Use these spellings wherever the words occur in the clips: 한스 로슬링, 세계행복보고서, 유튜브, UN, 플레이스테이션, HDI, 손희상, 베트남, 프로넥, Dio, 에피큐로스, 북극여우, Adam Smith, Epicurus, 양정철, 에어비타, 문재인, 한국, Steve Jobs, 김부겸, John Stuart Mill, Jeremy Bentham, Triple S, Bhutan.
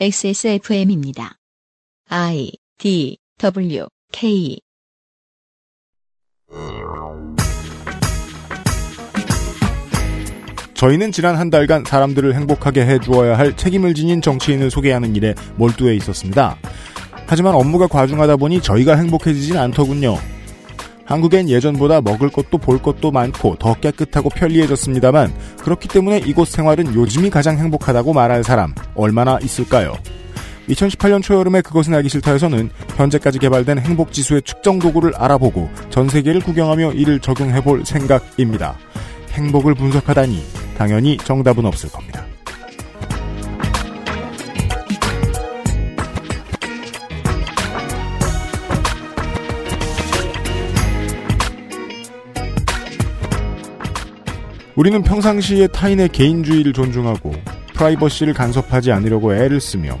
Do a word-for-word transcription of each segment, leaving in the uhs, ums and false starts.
엑스에스에프엠입니다. I, D, W, K 저희는 지난 한 달간 사람들을 행복하게 해주어야 할 책임을 지닌 정치인을 소개하는 일에 몰두해 있었습니다. 하지만 업무가 과중하다 보니 저희가 행복해지진 않더군요. 한국엔 예전보다 먹을 것도 볼 것도 많고 더 깨끗하고 편리해졌습니다만 그렇기 때문에 이곳 생활은 요즘이 가장 행복하다고 말할 사람 얼마나 있을까요? 이천십팔 년 초여름에 그것은 알기 싫다에서는 현재까지 개발된 행복지수의 측정 도구를 알아보고 전 세계를 구경하며 이를 적용해볼 생각입니다. 행복을 분석하다니 당연히 정답은 없을 겁니다. 우리는 평상시에 타인의 개인주의를 존중하고 프라이버시를 간섭하지 않으려고 애를 쓰며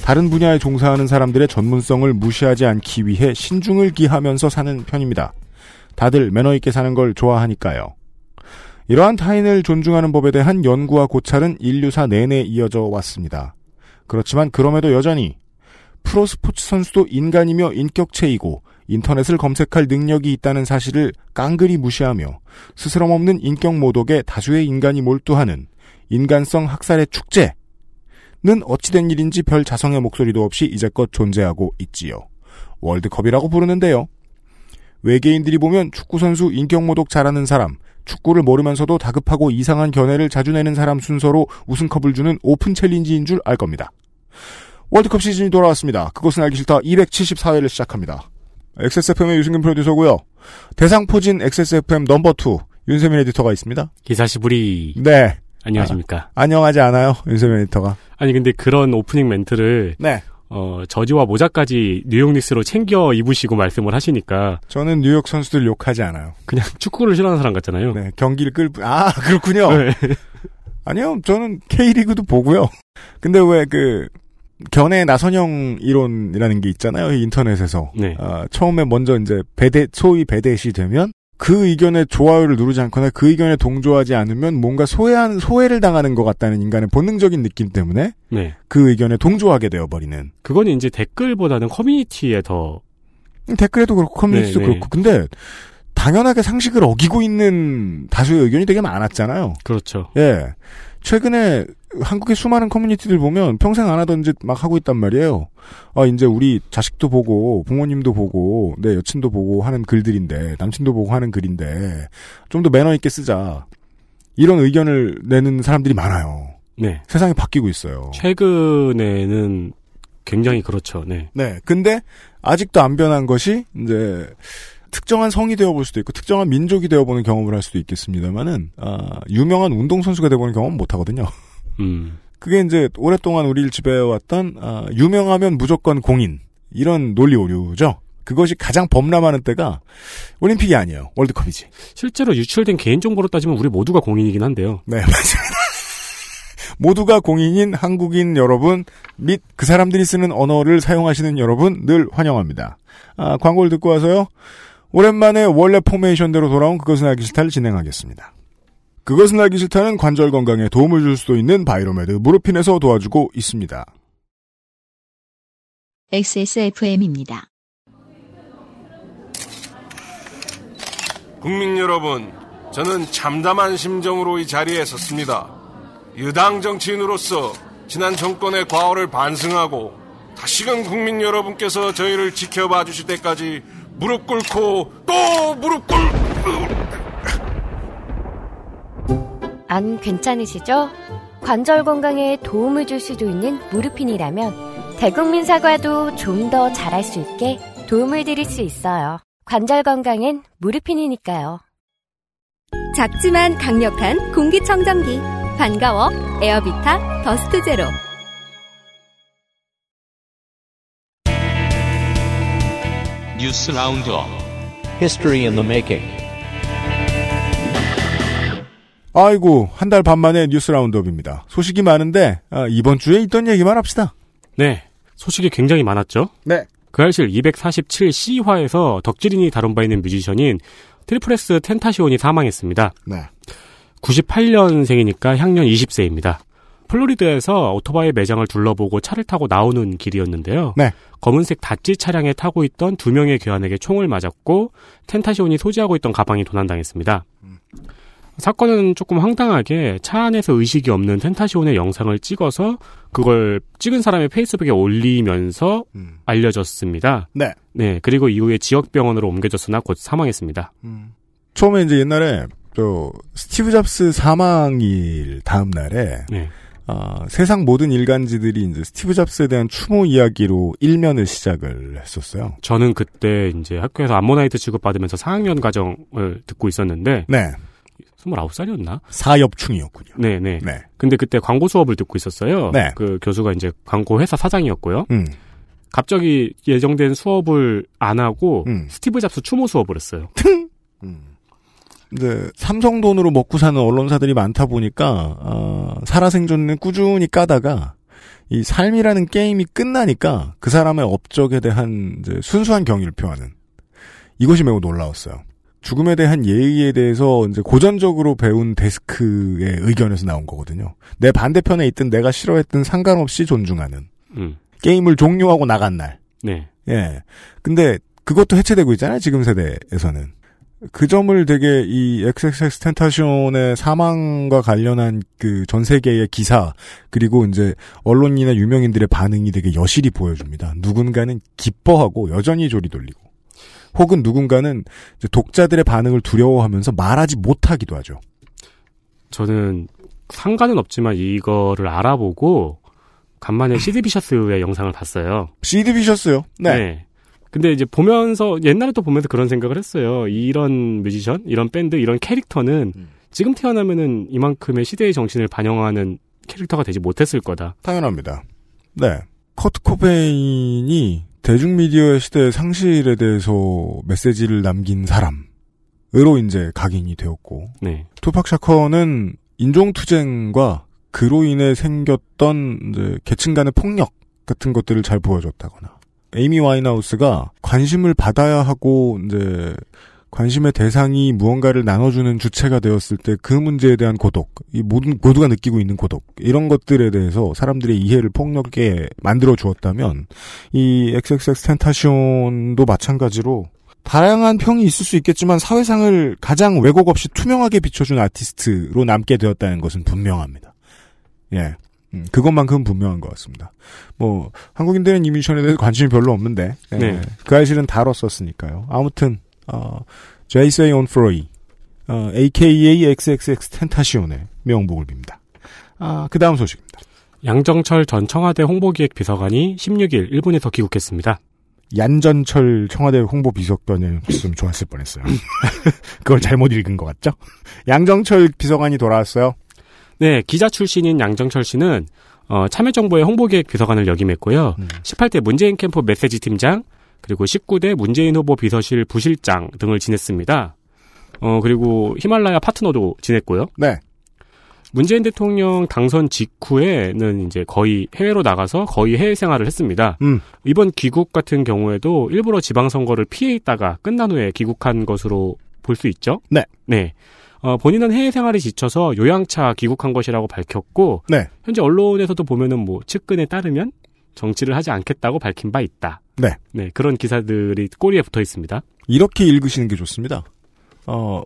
다른 분야에 종사하는 사람들의 전문성을 무시하지 않기 위해 신중을 기하면서 사는 편입니다. 다들 매너 있게 사는 걸 좋아하니까요. 이러한 타인을 존중하는 법에 대한 연구와 고찰은 인류사 내내 이어져 왔습니다. 그렇지만 그럼에도 여전히 프로스포츠 선수도 인간이며 인격체이고 인터넷을 검색할 능력이 있다는 사실을 깡그리 무시하며 스스럼 없는 인격 모독에 다수의 인간이 몰두하는 인간성 학살의 축제는 어찌된 일인지 별 자성의 목소리도 없이 이제껏 존재하고 있지요. 월드컵이라고 부르는데요. 외계인들이 보면 축구선수 인격 모독 잘하는 사람, 축구를 모르면서도 다급하고 이상한 견해를 자주 내는 사람 순서로 우승컵을 주는 오픈 챌린지인 줄 알 겁니다. 월드컵 시즌이 돌아왔습니다. 그것은 알기 싫다 이백칠십사 회를 시작합니다. 엑스에스에프엠의 유승균 프로듀서고요. 대상포진 엑스에스에프엠 넘버이 윤세민 에디터가 있습니다. 기사시부리. 네. 안녕하십니까. 아, 안녕하지 않아요. 윤세민 에디터가. 아니 근데 그런 오프닝 멘트를 네. 어, 저지와 모자까지 뉴욕 닉스로 챙겨 입으시고 말씀을 하시니까 저는 뉴욕 선수들 욕하지 않아요. 그냥 축구를 싫어하는 사람 같잖아요. 네. 경기를 끌... 아 그렇군요. 네. 아니요. 저는 K리그도 보고요. 근데 왜 그... 견해 나선형 이론이라는 게 있잖아요. 인터넷에서. 네. 아, 처음에 먼저 이제 배대, 소위 배대시 되면 그 의견에 좋아요를 누르지 않거나 그 의견에 동조하지 않으면 뭔가 소외한, 소외를 당하는 것 같다는 인간의 본능적인 느낌 때문에 네. 그 의견에 동조하게 되어버리는. 그건 이제 댓글보다는 커뮤니티에 더. 댓글에도 그렇고 커뮤니티도 네네. 그렇고. 근데 당연하게 상식을 어기고 있는 다수의 의견이 되게 많았잖아요. 그렇죠. 예. 최근에 한국의 수많은 커뮤니티들 보면 평생 안 하던 짓 막 하고 있단 말이에요. 아, 이제 우리 자식도 보고 부모님도 보고 내 여친도 보고 하는 글들인데 남친도 보고 하는 글인데 좀 더 매너 있게 쓰자. 이런 의견을 내는 사람들이 많아요. 네. 세상이 바뀌고 있어요. 최근에는 굉장히 그렇죠. 네. 네. 근데 아직도 안 변한 것이 이제 특정한 성이 되어볼 수도 있고 특정한 민족이 되어보는 경험을 할 수도 있겠습니다만은 아, 유명한 운동선수가 되어보는 경험은 못하거든요. 음. 그게 이제 오랫동안 우리를 지배해왔던 아, 유명하면 무조건 공인 이런 논리 오류죠. 그것이 가장 범람하는 때가 올림픽이 아니에요. 월드컵이지. 실제로 유출된 개인정보로 따지면 우리 모두가 공인이긴 한데요. 네. 맞습니다. 모두가 공인인 한국인 여러분 및 그 사람들이 쓰는 언어를 사용하시는 여러분 늘 환영합니다. 아, 광고를 듣고 와서요. 오랜만에 원래 포메이션대로 돌아온 그것은 알기 싫다를 진행하겠습니다. 그것은 알기 싫다는 관절 건강에 도움을 줄 수도 있는 바이로메드 무르핀에서 도와주고 있습니다. 엑스에스에프엠입니다. 국민 여러분, 저는 참담한 심정으로 이 자리에 섰습니다. 여당 정치인으로서 지난 정권의 과오를 반성하고 다시금 국민 여러분께서 저희를 지켜봐 주실 때까지 무릎 꿇고 또 무릎 꿇고. 안 괜찮으시죠? 관절 건강에 도움을 줄 수도 있는 무르핀이라면 대국민 사과도 좀 더 잘할 수 있게 도움을 드릴 수 있어요. 관절 건강엔 무르핀이니까요. 작지만 강력한 공기청정기 반가워 에어비타 더스트 제로. 뉴스 라운드업 히스토리 인 더 메이킹. 아이고, 한 달 반 만에 뉴스 라운드업입니다. 소식이 많은데 아, 이번 주에 있던 얘기만 합시다. 네, 소식이 굉장히 많았죠. 네. 그 사실 이백사십칠 시화에서 덕질인이 다룬 바 있는 뮤지션인 트리플 S 텐타시온이 사망했습니다. 네. 구십팔 년생이니까 향년 이십 세입니다. 플로리다에서 오토바이 매장을 둘러보고 차를 타고 나오는 길이었는데요. 네. 검은색 다찌 차량에 타고 있던 두 명의 괴한에게 총을 맞았고 텐타시온이 소지하고 있던 가방이 도난당했습니다. 음. 사건은 조금 황당하게 차 안에서 의식이 없는 텐타시온의 영상을 찍어서 그걸 찍은 사람의 페이스북에 올리면서 음. 알려졌습니다. 네. 네. 그리고 이후에 지역 병원으로 옮겨졌으나 곧 사망했습니다. 음. 처음에 이제 옛날에 저 스티브 잡스 사망일 다음 날에 네. 어, 세상 모든 일간지들이 이제 스티브 잡스에 대한 추모 이야기로 일면을 시작을 했었어요. 저는 그때 이제 학교에서 암모나이트 취급받으면서 사 학년 과정을 듣고 있었는데 네. 스물아홉 살이었나? 사엽충이었군요. 네네. 네. 근데 그때 광고 수업을 듣고 있었어요. 네. 그 교수가 이제 광고 회사 사장이었고요. 음. 갑자기 예정된 수업을 안 하고 음. 스티브 잡스 추모 수업을 했어요. 음. 이제 삼성 돈으로 먹고 사는 언론사들이 많다 보니까 어, 살아생존을 꾸준히 까다가 이 삶이라는 게임이 끝나니까 그 사람의 업적에 대한 이제 순수한 경의를 표하는 이것이 매우 놀라웠어요. 죽음에 대한 예의에 대해서 이제 고전적으로 배운 데스크의 의견에서 나온 거거든요. 내 반대편에 있든 내가 싫어했든 상관없이 존중하는 음. 게임을 종료하고 나간 날. 네. 예. 근데 그것도 해체되고 있잖아요. 지금 세대에서는. 그 점을 되게 이 엑스엑스엑스 텐타시온의 사망과 관련한 그 전 세계의 기사 그리고 이제 언론이나 유명인들의 반응이 되게 여실히 보여줍니다. 누군가는 기뻐하고 여전히 조리 돌리고. 혹은 누군가는 독자들의 반응을 두려워하면서 말하지 못하기도 하죠. 저는 상관은 없지만 이거를 알아보고 간만에 시드비셔스의 영상을 봤어요. 시드비셔스요? 네. 네. 근데 이제 보면서 옛날에 또 보면서 그런 생각을 했어요. 이런 뮤지션, 이런 밴드, 이런 캐릭터는 음. 지금 태어나면은 이만큼의 시대의 정신을 반영하는 캐릭터가 되지 못했을 거다. 당연합니다. 네. 커트 코베인이 대중미디어의 시대의 상실에 대해서 메시지를 남긴 사람으로 이제 각인이 되었고 네. 투팍 샤커는 인종투쟁과 그로 인해 생겼던 이제 계층 간의 폭력 같은 것들을 잘 보여줬다거나 에이미 와인하우스가 관심을 받아야 하고 이제 관심의 대상이 무언가를 나눠주는 주체가 되었을 때 그 문제에 대한 고독, 이 모든 모두가 느끼고 있는 고독 이런 것들에 대해서 사람들의 이해를 폭넓게 만들어 주었다면 이 엑스엑스엑스 텐타시온도 마찬가지로 다양한 평이 있을 수 있겠지만 사회상을 가장 왜곡 없이 투명하게 비춰준 아티스트로 남게 되었다는 것은 분명합니다. 예, 음, 그것만큼 분명한 것 같습니다. 뭐 한국인들은 이 뮤지션에 대해서 관심이 별로 없는데 예, 네. 그 사실은 다뤘었으니까요. 아무튼. 어, 제이세이 온 프로이, 어, 에이케이에이 엑스엑스엑스 텐타시온의 명복을 빕니다. 아, 그 다음 소식입니다. 양정철 전 청와대 홍보기획비서관이 십육 일 일본에서 귀국했습니다. 얀전철 청와대 홍보비서관이었으면 좋았을 뻔했어요. 그걸 잘못 읽은 것 같죠? 양정철 비서관이 돌아왔어요. 네, 기자 출신인 양정철 씨는 어, 참여정부의 홍보기획비서관을 역임했고요. 음. 십팔 대 문재인 캠프 메시지 팀장, 그리고 십구 대 문재인 후보 비서실 부실장 등을 지냈습니다. 어, 그리고 히말라야 파트너도 지냈고요. 네. 문재인 대통령 당선 직후에는 이제 거의 해외로 나가서 거의 해외 생활을 했습니다. 음. 이번 귀국 같은 경우에도 일부러 지방선거를 피해 있다가 끝난 후에 귀국한 것으로 볼 수 있죠. 네. 네. 어, 본인은 해외 생활이 지쳐서 요양차 귀국한 것이라고 밝혔고, 네. 현재 언론에서도 보면은 뭐 측근에 따르면 정치를 하지 않겠다고 밝힌 바 있다. 네. 네, 그런 기사들이 꼬리에 붙어 있습니다. 이렇게 읽으시는 게 좋습니다. 어,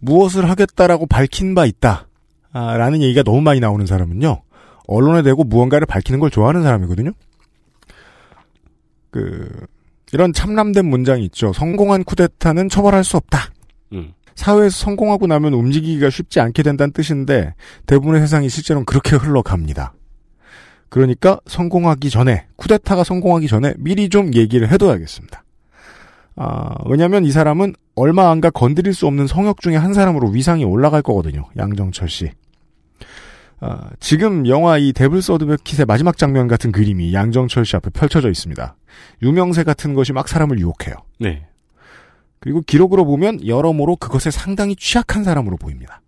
무엇을 하겠다라고 밝힌 바 있다. 아, 라는 얘기가 너무 많이 나오는 사람은요. 언론에 대고 무언가를 밝히는 걸 좋아하는 사람이거든요. 그, 이런 참람된 문장이 있죠. 성공한 쿠데타는 처벌할 수 없다. 음. 사회에서 성공하고 나면 움직이기가 쉽지 않게 된다는 뜻인데 대부분의 세상이 실제로는 그렇게 흘러갑니다. 그러니까 성공하기 전에 쿠데타가 성공하기 전에 미리 좀 얘기를 해둬야겠습니다. 아, 왜냐하면 이 사람은 얼마 안가 건드릴 수 없는 성역 중에 한 사람으로 위상이 올라갈 거거든요. 양정철 씨. 아, 지금 영화 이 데블스 어드베킷의 마지막 장면 같은 그림이 양정철 씨 앞에 펼쳐져 있습니다. 유명세 같은 것이 막 사람을 유혹해요. 네. 그리고 기록으로 보면 여러모로 그것에 상당히 취약한 사람으로 보입니다.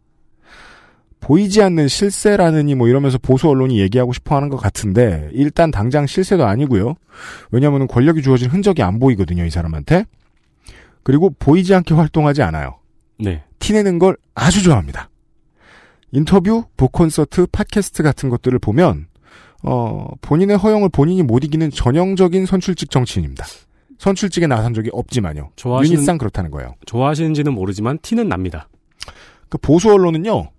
보이지 않는 실세라느니 뭐 이러면서 보수 언론이 얘기하고 싶어하는 것 같은데 일단 당장 실세도 아니고요. 왜냐하면 권력이 주어진 흔적이 안 보이거든요. 이 사람한테. 그리고 보이지 않게 활동하지 않아요. 네. 티내는 걸 아주 좋아합니다. 인터뷰, 보콘서트, 팟캐스트 같은 것들을 보면 어, 본인의 허영을 본인이 못 이기는 전형적인 선출직 정치인입니다. 선출직에 나선 적이 없지만요. 좋아하시는, 유닛상 그렇다는 거예요. 좋아하시는지는 모르지만 티는 납니다. 그 보수 언론은요.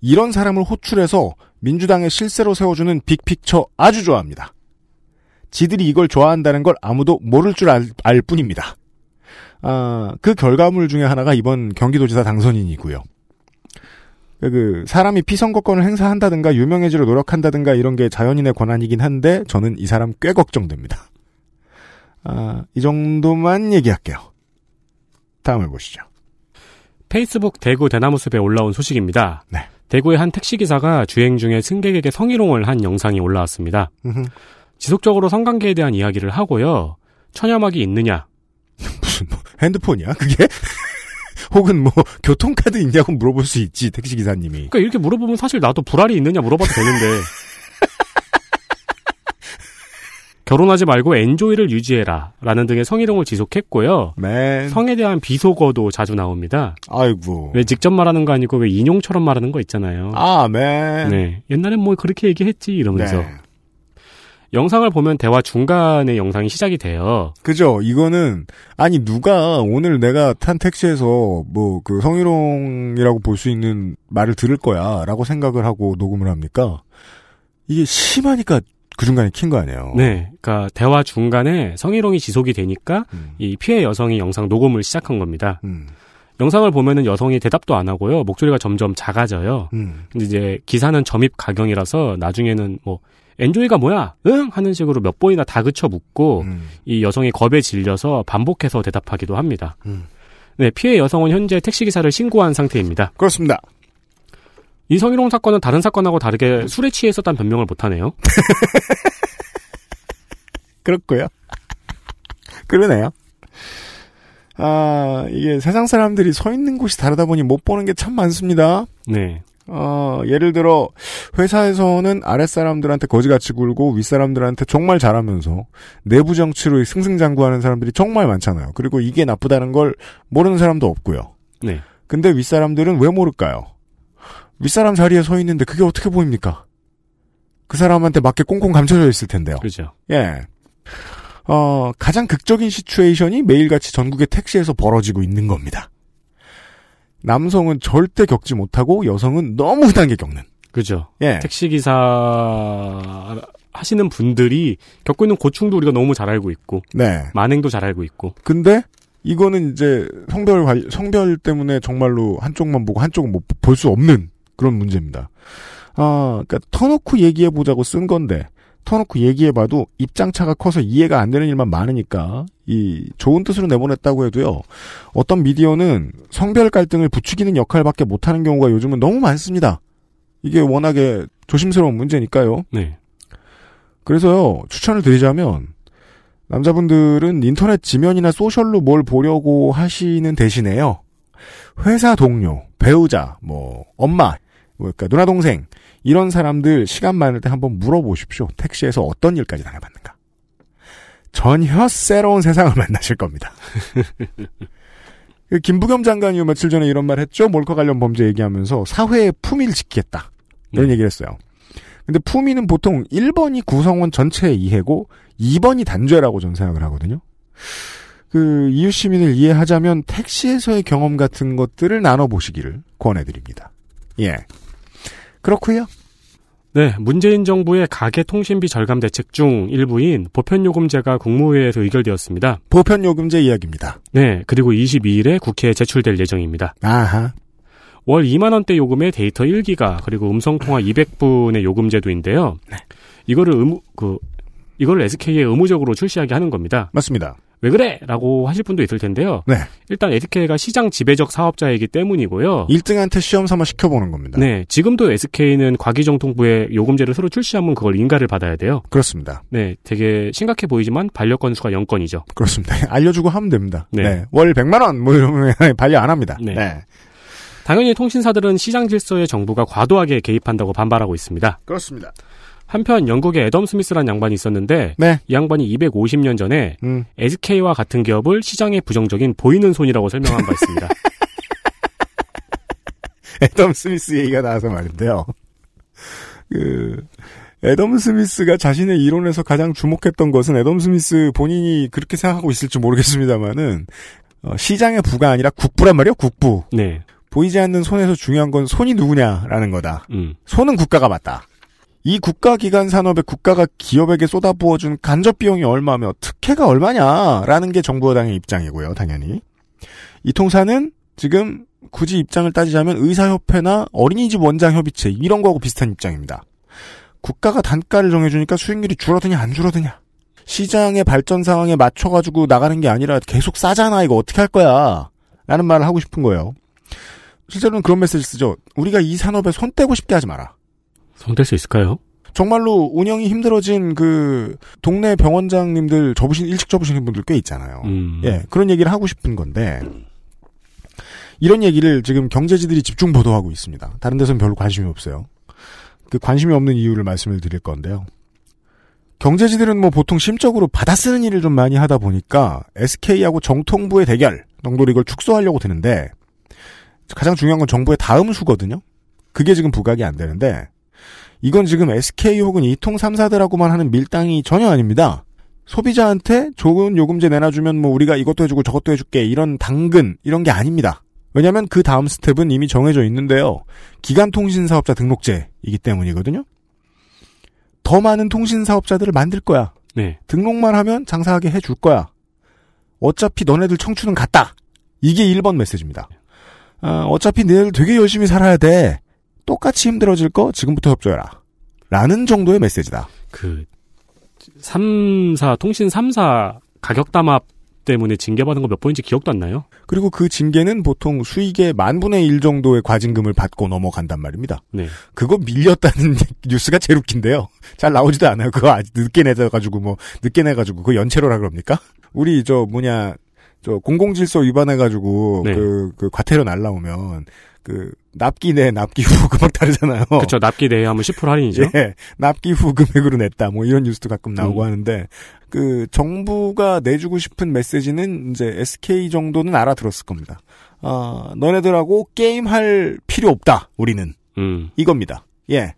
이런 사람을 호출해서 민주당의 실세로 세워주는 빅픽처 아주 좋아합니다. 지들이 이걸 좋아한다는 걸 아무도 모를 줄 알, 알 뿐입니다. 아, 그 결과물 중에 하나가 이번 경기도지사 당선인이고요. 그 사람이 피선거권을 행사한다든가 유명해지려 노력한다든가 이런 게 자연인의 권한이긴 한데 저는 이 사람 꽤 걱정됩니다. 아, 이 정도만 얘기할게요. 다음을 보시죠. 페이스북 대구 대나무숲에 올라온 소식입니다. 네. 대구의 한 택시기사가 주행 중에 승객에게 성희롱을 한 영상이 올라왔습니다. 으흠. 지속적으로 성관계에 대한 이야기를 하고요. 천연막이 있느냐. 무슨 뭐 핸드폰이야 그게? 혹은 뭐 교통카드 있냐고 물어볼 수 있지 택시기사님이. 그러니까 이렇게 물어보면 사실 나도 불알이 있느냐 물어봐도 되는데. 결혼하지 말고 엔조이를 유지해라 라는 등의 성희롱을 지속했고요. 맨. 성에 대한 비속어도 자주 나옵니다. 아이고. 왜 직접 말하는 거 아니고 왜 인용처럼 말하는 거 있잖아요. 아, 맨. 네. 옛날엔 뭐 그렇게 얘기했지 이러면서. 네. 영상을 보면 대화 중간에 영상이 시작이 돼요. 그죠? 이거는 아니 누가 오늘 내가 탄 택시에서 뭐 그 성희롱이라고 볼 수 있는 말을 들을 거야 라고 생각을 하고 녹음을 합니까? 이게 심하니까 그 중간에 킨 거 아니에요. 네. 그러니까 대화 중간에 성희롱이 지속이 되니까 음. 이 피해 여성이 영상 녹음을 시작한 겁니다. 음. 영상을 보면은 여성이 대답도 안 하고요. 목소리가 점점 작아져요. 음. 근데 이제 기사는 점입 가경이라서 나중에는 뭐 엔조이가 뭐야? 응? 하는 식으로 몇 번이나 다그쳐 묻고 음. 이 여성이 겁에 질려서 반복해서 대답하기도 합니다. 음. 네, 피해 여성은 현재 택시기사를 신고한 상태입니다. 그렇습니다. 이 성희롱 사건은 다른 사건하고 다르게 술에 취해 있었다는 변명을 못하네요. 그렇고요. 그러네요. 아, 이게 세상 사람들이 서 있는 곳이 다르다 보니 못 보는 게 참 많습니다. 네. 어, 예를 들어 회사에서는 아랫사람들한테 거지같이 굴고 윗사람들한테 정말 잘하면서 내부 정치로 승승장구하는 사람들이 정말 많잖아요. 그리고 이게 나쁘다는 걸 모르는 사람도 없고요. 네. 근데 윗사람들은 왜 모를까요? 윗사람 자리에 서 있는데 그게 어떻게 보입니까? 그 사람한테 맞게 꽁꽁 감춰져 있을 텐데요. 그렇죠. 예. 어, 가장 극적인 시츄에이션이 매일같이 전국의 택시에서 벌어지고 있는 겁니다. 남성은 절대 겪지 못하고 여성은 너무 흔하게 겪는. 그죠. 예. 택시기사 하시는 분들이 겪고 있는 고충도 우리가 너무 잘 알고 있고. 네. 만행도 잘 알고 있고. 근데 이거는 이제 성별, 관리, 성별 때문에 정말로 한쪽만 보고 한쪽은 못 볼 수 없는 그런 문제입니다. 아, 그러니까 터놓고 얘기해보자고 쓴 건데. 터놓고 얘기해봐도 입장차가 커서 이해가 안 되는 일만 많으니까 이 좋은 뜻으로 내보냈다고 해도요. 어떤 미디어는 성별 갈등을 부추기는 역할밖에 못하는 경우가 요즘은 너무 많습니다. 이게 워낙에 조심스러운 문제니까요. 네. 그래서요. 추천을 드리자면 남자분들은 인터넷 지면이나 소셜로 뭘 보려고 하시는 대신에요. 회사 동료, 배우자, 뭐 엄마, 그러니까 누나 동생 이런 사람들 시간 많을 때 한번 물어보십시오. 택시에서 어떤 일까지 당해봤는가. 전혀 새로운 세상을 만나실 겁니다. 김부겸 장관이 며칠 전에 이런 말 했죠. 몰카 관련 범죄 얘기하면서 사회의 품위를 지키겠다. 이런 네. 얘기를 했어요. 근데 품위는 보통 일 번이 구성원 전체의 이해고 이 번이 단죄라고 저는 생각을 하거든요. 그 이웃 시민을 이해하자면 택시에서의 경험 같은 것들을 나눠보시기를 권해드립니다. 예. 그렇고요. 네, 문재인 정부의 가계통신비 절감 대책 중 일부인 보편요금제가 국무회의에서 의결되었습니다. 보편요금제 이야기입니다. 네, 그리고 이십이일에 국회에 제출될 예정입니다. 아하. 월 이만 원대 요금에 데이터 일 기가 그리고 음성통화 이백 분의 요금제도인데요. 네. 이거를 의무, 그, 이거를 에스케이에 의무적으로 출시하게 하는 겁니다. 맞습니다. 왜 그래? 라고 하실 분도 있을 텐데요. 네. 일단 에스케이가 시장 지배적 사업자이기 때문이고요. 일 등한테 시험 삼아 시켜보는 겁니다. 네. 지금도 에스케이는 과기정통부에 요금제를 새로 출시하면 그걸 인가를 받아야 돼요. 그렇습니다. 네. 되게 심각해 보이지만 반려 건수가 영 건이죠. 그렇습니다. 알려주고 하면 됩니다. 네. 네. 월 백만 원 뭐 이러면 반려 안 합니다. 네. 네. 당연히 통신사들은 시장 질서에 정부가 과도하게 개입한다고 반발하고 있습니다. 그렇습니다. 한편 영국의 애덤 스미스라는 양반이 있었는데 네. 이 양반이 이백오십 년 전에 음. 에스케이와 같은 기업을 시장의 부정적인 보이는 손이라고 설명한 바 있습니다. 애덤 스미스 얘기가 나와서 말인데요. 그 애덤 스미스가 자신의 이론에서 가장 주목했던 것은 애덤 스미스 본인이 그렇게 생각하고 있을지 모르겠습니다만은 어, 시장의 부가 아니라 국부란 말이에요. 국부. 네. 보이지 않는 손에서 중요한 건 손이 누구냐라는 거다. 음. 손은 국가가 맞다. 이 국가기관 산업에 국가가 기업에게 쏟아부어준 간접비용이 얼마며 특혜가 얼마냐라는 게 정부 여당의 입장이고요. 당연히. 이 통사는 지금 굳이 입장을 따지자면 의사협회나 어린이집 원장협의체 이런 거하고 비슷한 입장입니다. 국가가 단가를 정해주니까 수익률이 줄어드냐 안 줄어드냐. 시장의 발전 상황에 맞춰가지고 나가는 게 아니라 계속 싸잖아 이거 어떻게 할 거야 라는 말을 하고 싶은 거예요. 실제로는 그런 메시지 쓰죠. 우리가 이 산업에 손 떼고 싶게 하지 마라. 손 뗄 수 있을까요? 정말로 운영이 힘들어진 그 동네 병원장님들 접으신 일찍 접으시는 분들 꽤 있잖아요. 음. 예, 그런 얘기를 하고 싶은 건데 이런 얘기를 지금 경제지들이 집중 보도하고 있습니다. 다른 데서는 별로 관심이 없어요. 그 관심이 없는 이유를 말씀을 드릴 건데요. 경제지들은 뭐 보통 심적으로 받아쓰는 일을 좀 많이 하다 보니까 에스케이하고 정통부의 대결 정도로 이걸 축소하려고 드는데 가장 중요한 건 정부의 다음 수거든요. 그게 지금 부각이 안 되는데 이건 지금 에스케이 혹은 이통 삼사들하고만 하는 밀당이 전혀 아닙니다. 소비자한테 좋은 요금제 내놔주면 뭐 우리가 이것도 해주고 저것도 해줄게 이런 당근 이런 게 아닙니다. 왜냐하면 그 다음 스텝은 이미 정해져 있는데요. 기간통신사업자 등록제이기 때문이거든요. 더 많은 통신사업자들을 만들 거야. 네. 등록만 하면 장사하게 해줄 거야. 어차피 너네들 청춘은 같다. 이게 일 번 메시지입니다. 아, 어차피 너네들 되게 열심히 살아야 돼. 똑같이 힘들어질 거 지금부터 협조해라. 라는 정도의 메시지다. 그 삼사 통신 삼사 가격 담합 때문에 징계받은 거 몇 번인지 기억도 안 나요. 그리고 그 징계는 보통 수익의 만분의 일 정도의 과징금을 받고 넘어간단 말입니다. 네. 그거 밀렸다는 뉴스가 제일 웃긴데요. 잘 나오지도 않아요. 그거 아직 늦게 내가지고 뭐 늦게 내가지고 그 연체로라 그럽니까? 우리 저 뭐냐 저 공공질서 위반해가지고 네. 그, 그 과태료 날라오면. 그 납기 내 납기 후 금액 다르잖아요. 그렇죠. 납기 내 하면 십 퍼센트 할인이죠. 예, 납기 후 금액으로 냈다. 뭐 이런 뉴스도 가끔 나오고 음. 하는데 그 정부가 내주고 싶은 메시지는 이제 에스케이 정도는 알아들었을 겁니다. 아 너네들하고 게임할 필요 없다. 우리는 음. 이겁니다. 예,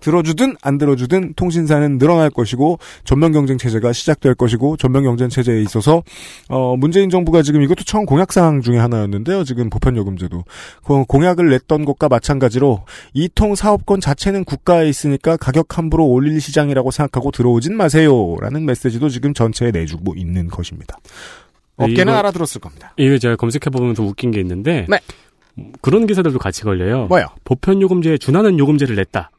들어주든 안 들어주든 통신사는 늘어날 것이고 전면 경쟁 체제가 시작될 것이고 전면 경쟁 체제에 있어서 어 문재인 정부가 지금 이것도 처음 공약 사항 중에 하나였는데요. 지금 보편 요금제도 그 공약을 냈던 것과 마찬가지로 이통 사업권 자체는 국가에 있으니까 가격 함부로 올릴 시장이라고 생각하고 들어오진 마세요라는 메시지도 지금 전체에 내주고 있는 것입니다. 업계는 이거, 알아들었을 겁니다. 이거 제가 검색해 보면 더 웃긴 게 있는데 네. 그런 기사들도 같이 걸려요. 뭐요? 보편 요금제에 준하는 요금제를 냈다.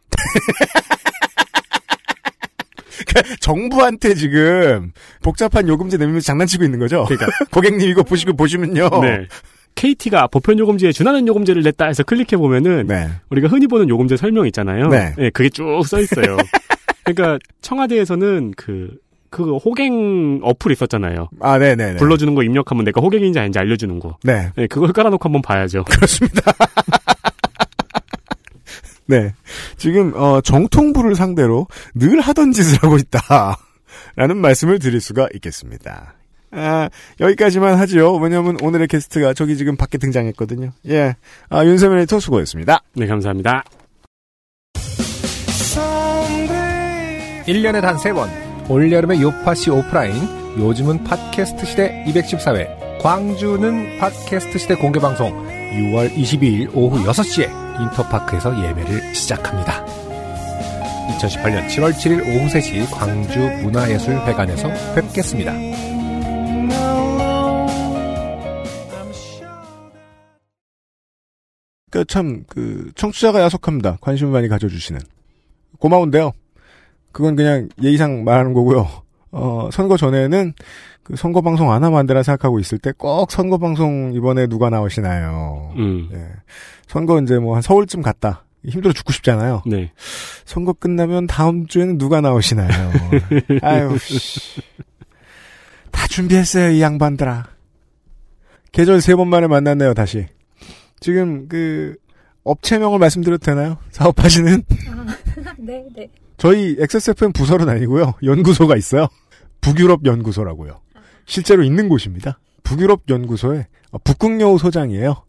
정부한테 지금 복잡한 요금제 내밀면서 장난치고 있는 거죠. 그러니까 고객님 이거 보시고 보시면요. 네. 케이티가 보편 요금제에 준하는 요금제를 냈다 해서 클릭해 보면은 네. 우리가 흔히 보는 요금제 설명 있잖아요. 네. 네 그게 쭉 써 있어요. 그러니까 청와대에서는 그 그 호갱 어플 있었잖아요. 아, 네, 네. 불러주는 거 입력하면 내가 호갱인지 아닌지 알려주는 거. 네. 네 그걸 깔아놓고 한번 봐야죠. 그렇습니다. 네. 지금, 어, 정통부를 상대로 늘 하던 짓을 하고 있다. 라는 말씀을 드릴 수가 있겠습니다. 아, 여기까지만 하지요. 왜냐면 오늘의 게스트가 저기 지금 밖에 등장했거든요. 예. 아, 윤세민 에디터 수고했습니다. 네, 감사합니다. 일 년에 단 세 번. 올여름의 요파시 오프라인. 요즘은 팟캐스트 시대 이백십사 회. 광주는 팟캐스트 시대 공개방송. 유월 이십이일 오후 여섯 시에. 인터파크에서 예매를 시작합니다. 이천십팔년 칠월 칠일 오후 세 시 광주 문화예술회관에서 뵙겠습니다. 그 참 그 청취자가 야속합니다. 관심을 많이 가져주시는 고마운데요. 그건 그냥 예의상 말하는 거고요. 어, 선거 전에는 그 선거 방송 안 하면 안 되나 생각하고 있을 때 꼭 선거 방송 이번에 누가 나오시나요? 음. 예. 선거 이제 뭐 한 서울쯤 갔다. 힘들어 죽고 싶잖아요. 네. 선거 끝나면 다음 주에는 누가 나오시나요? 아유, 씨. 다 준비했어요, 이 양반들아. 계절 세 번 만에 만났네요, 다시. 지금 그, 업체명을 말씀드려도 되나요? 사업하시는? 아, 네, 네. 저희 엑스에스에프엠 부서는 아니고요. 연구소가 있어요. 북유럽 연구소라고요. 실제로 있는 곳입니다. 북유럽 연구소의 북극여우 소장이에요.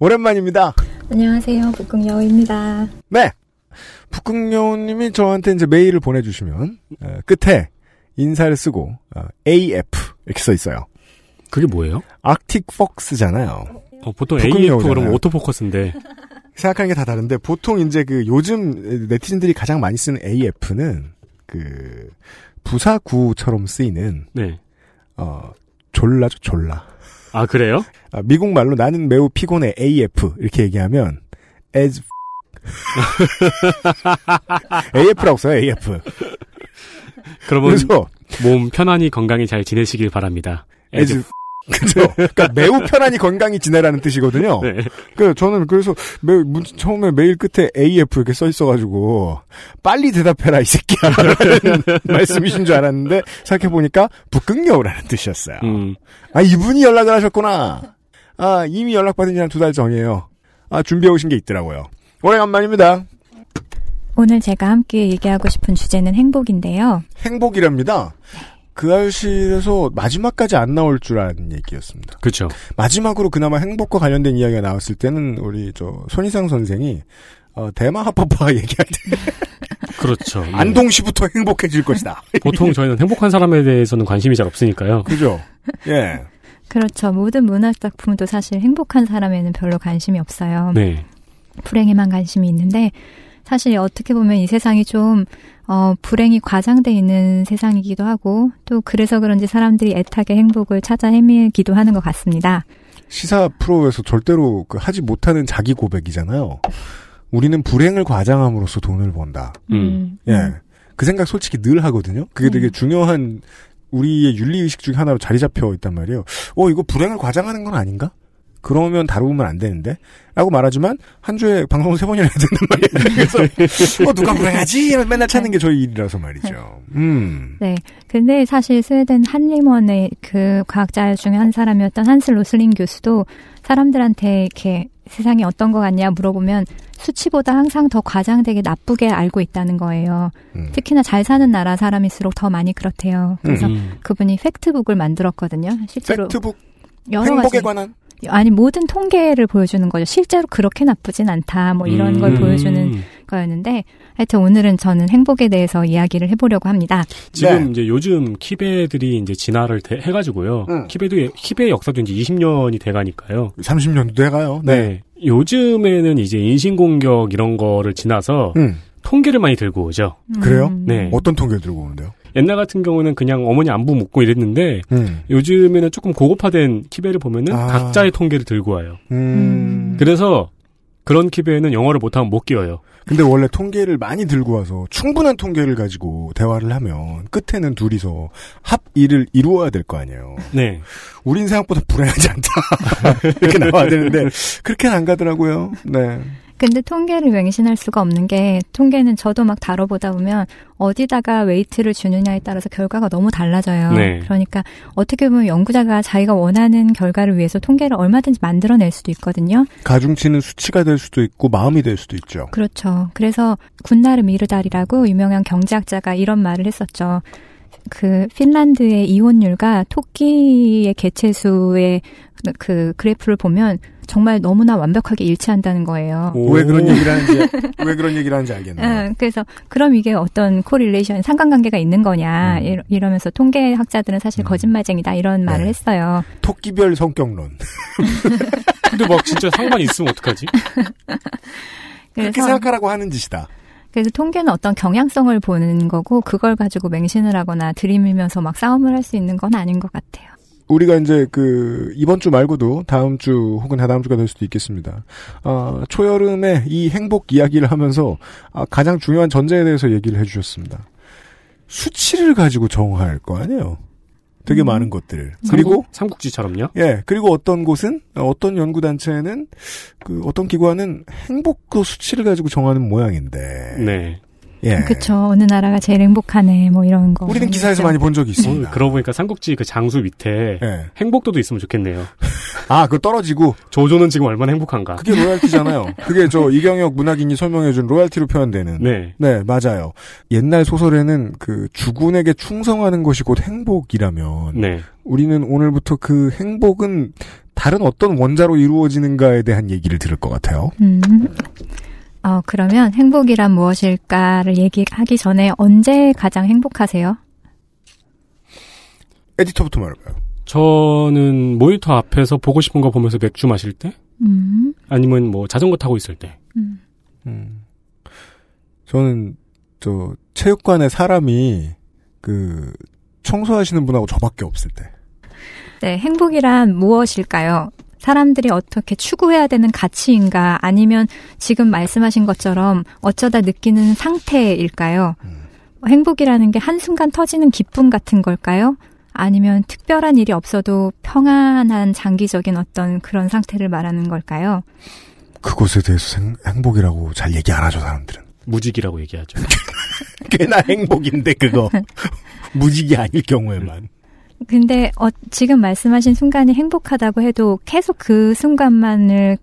오랜만입니다. 안녕하세요. 북극여우입니다. 네. 북극여우님이 저한테 이제 메일을 보내주시면 어, 끝에 인사를 쓰고 어, 에이에프 이렇게 써 있어요. 그게 뭐예요? 아크틱 폭스잖아요. 어, 보통 에이에프 그러면 오토포커스인데. 생각하는 게 다 다른데 보통 이제 그 요즘 네티즌들이 가장 많이 쓰는 에이에프는 그 부사구처럼 쓰이는 네. 어 졸라죠 졸라. 아 그래요? 아, 미국 말로 나는 매우 피곤해 에이에프 이렇게 얘기하면 as 에이에프라고 써요 에이에프. 그러면 몸 편안히 건강히 잘 지내시길 바랍니다. as, as 그죠? 그러니까 매우 편안히 건강히 지내라는 뜻이거든요. 네. 그 저는 그래서 매일 처음에 메일 끝에 에이에프 이렇게 써 있어가지고 빨리 대답해라 이 새끼야 말씀이신 줄 알았는데 생각해 보니까 북극여우라는 뜻이었어요. 음. 아 이분이 연락을 하셨구나. 아 이미 연락 받은 지는 두 달 전이에요. 아 준비해 오신 게 있더라고요. 오래간만입니다. 오늘 제가 함께 얘기하고 싶은 주제는 행복인데요. 행복이랍니다. 그 알실에서 마지막까지 안 나올 줄 아는 얘기였습니다. 그렇죠. 마지막으로 그나마 행복과 관련된 이야기가 나왔을 때는 우리 저 손희상 선생이 어, 대마 합법화 얘기할 때 그렇죠. 예. 안동시부터 행복해질 것이다. 보통 저희는 행복한 사람에 대해서는 관심이 잘 없으니까요. 그죠. 예. 그렇죠. 모든 문학 작품도 사실 행복한 사람에는 별로 관심이 없어요. 네. 불행에만 관심이 있는데 사실 어떻게 보면 이 세상이 좀 어, 불행이 과장돼 있는 세상이기도 하고 또 그래서 그런지 사람들이 애타게 행복을 찾아 헤매기도 하는 것 같습니다. 시사 프로에서 절대로 그 하지 못하는 자기 고백이잖아요. 우리는 불행을 과장함으로써 돈을 번다. 음. 예, 그 생각 솔직히 늘 하거든요. 그게 되게 중요한 우리의 윤리의식 중에 하나로 자리 잡혀 있단 말이에요. 어, 이거 불행을 과장하는 건 아닌가? 그러면 다루면 안 되는데? 라고 말하지만, 한 주에 방송을 세 번이나 해야 된단 말이에요. 그래서, 어, 누가 불행하지? 맨날 찾는 게 저희 일이라서 말이죠. 음. 네. 근데 사실 스웨덴 한림원의 그 과학자 중에 한 사람이었던 한스 로슬링 교수도 사람들한테 이렇게 세상이 어떤 것 같냐 물어보면 수치보다 항상 더 과장되게 나쁘게 알고 있다는 거예요. 음. 특히나 잘 사는 나라 사람일수록 더 많이 그렇대요. 그래서 음. 그분이 팩트북을 만들었거든요. 실제로. 팩트북? 여러 행복에 가지. 관한? 아니 모든 통계를 보여주는 거죠. 실제로 그렇게 나쁘진 않다 뭐 이런 음. 걸 보여주는 거였는데 하여튼 오늘은 저는 행복에 대해서 이야기를 해보려고 합니다. 지금 네. 이제 요즘 키베들이 이제 진화를 대, 해가지고요. 응. 키베도 키베의 역사도 이제 이십 년이 돼가니까요. 삼십 년도 돼가요. 네. 네. 요즘에는 이제 인신공격 이런 거를 지나서 응. 통계를 많이 들고 오죠. 음. 그래요? 네. 어떤 통계를 들고 오는데요? 옛날 같은 경우는 그냥 어머니 안부 묻고 이랬는데 음. 요즘에는 조금 고급화된 키베를 보면은 아. 각자의 통계를 들고 와요. 음. 그래서 그런 키베에는 영어를 못하면 못 끼어요. 근데 원래 통계를 많이 들고 와서 충분한 통계를 가지고 대화를 하면 끝에는 둘이서 합의를 이루어야 될 거 아니에요. 네. 우린 생각보다 불행하지 않다. 이렇게 나와야 되는데 그렇게는 안 가더라고요. 네. 근데 통계를 맹신할 수가 없는 게 통계는 저도 막 다뤄보다 보면 어디다가 웨이트를 주느냐에 따라서 결과가 너무 달라져요. 네. 그러니까 어떻게 보면 연구자가 자기가 원하는 결과를 위해서 통계를 얼마든지 만들어낼 수도 있거든요. 가중치는 수치가 될 수도 있고 마음이 될 수도 있죠. 그렇죠. 그래서 군나름 이르다리라고 유명한 경제학자가 이런 말을 했었죠. 그 핀란드의 이혼율과 토끼의 개체수의 그 그래프를 보면 정말 너무나 완벽하게 일치한다는 거예요. 오, 왜 그런 얘기를 하는지 왜 그런 얘기를 하는지 알겠네요. 응, 그래서 그럼 이게 어떤 코릴레이션 상관관계가 있는 거냐 음. 이러면서 통계학자들은 사실 음. 거짓말쟁이다 이런 말을 네. 했어요. 토끼별 성격론. 근데 막 진짜 상관이 있으면 어떡하지? 그렇게 생각하라고 하는 짓이다. 그래서 통계는 어떤 경향성을 보는 거고 그걸 가지고 맹신을 하거나 들이밀면서 막 싸움을 할 수 있는 건 아닌 것 같아요. 우리가 이제 그 이번 주 말고도 다음 주 혹은 다다음 주가 될 수도 있겠습니다. 어, 초여름에 이 행복 이야기를 하면서 아, 가장 중요한 전제에 대해서 얘기를 해주셨습니다. 수치를 가지고 정할 거 아니에요. 되게 음. 많은 것들을. 그리고 삼국, 삼국지처럼요. 예. 그리고 어떤 곳은 어떤 연구 단체는 그 어떤 기관은 행복도 수치를 가지고 정하는 모양인데. 네. 예. 그렇죠. 어느 나라가 제일 행복하네 뭐 이런 거. 우리는 기사에서 많이 본 적이 있습니다. 어, 그러고 보니까 삼국지 그 장수 밑에 예. 행복도도 있으면 좋겠네요. 아, 그거 떨어지고 조조는 지금 얼마나 행복한가. 그게 로얄티잖아요. 그게 저 이경혁 문학인이 설명해준 로얄티로 표현되는. 네. 네, 맞아요. 옛날 소설에는 그 주군에게 충성하는 것이 곧 행복이라면. 네. 우리는 오늘부터 그 행복은 다른 어떤 원자로 이루어지는가에 대한 얘기를 들을 것 같아요. 음. 어, 그러면 행복이란 무엇일까를 얘기하기 전에 언제 가장 행복하세요? 에디터부터 말해봐요. 저는 모니터 앞에서 보고 싶은 거 보면서 맥주 마실 때? 음. 아니면 뭐 자전거 타고 있을 때? 음. 음. 저는 저 체육관에 사람이 그 청소하시는 분하고 저밖에 없을 때. 네, 행복이란 무엇일까요? 사람들이 어떻게 추구해야 되는 가치인가, 아니면 지금 말씀하신 것처럼 어쩌다 느끼는 상태일까요? 음. 행복이라는 게 한순간 터지는 기쁨 같은 걸까요? 아니면 특별한 일이 없어도 평안한 장기적인 어떤 그런 상태를 말하는 걸까요? 그것에 대해서 행복이라고 잘 얘기 안 하죠, 사람들은. 무직이라고 얘기하죠. 꽤나 행복인데 그거. 무직이 아닐 경우에만. 근데 어, 지금 말씀하신 순간이 행복하다고 해도 계속 그 순간만을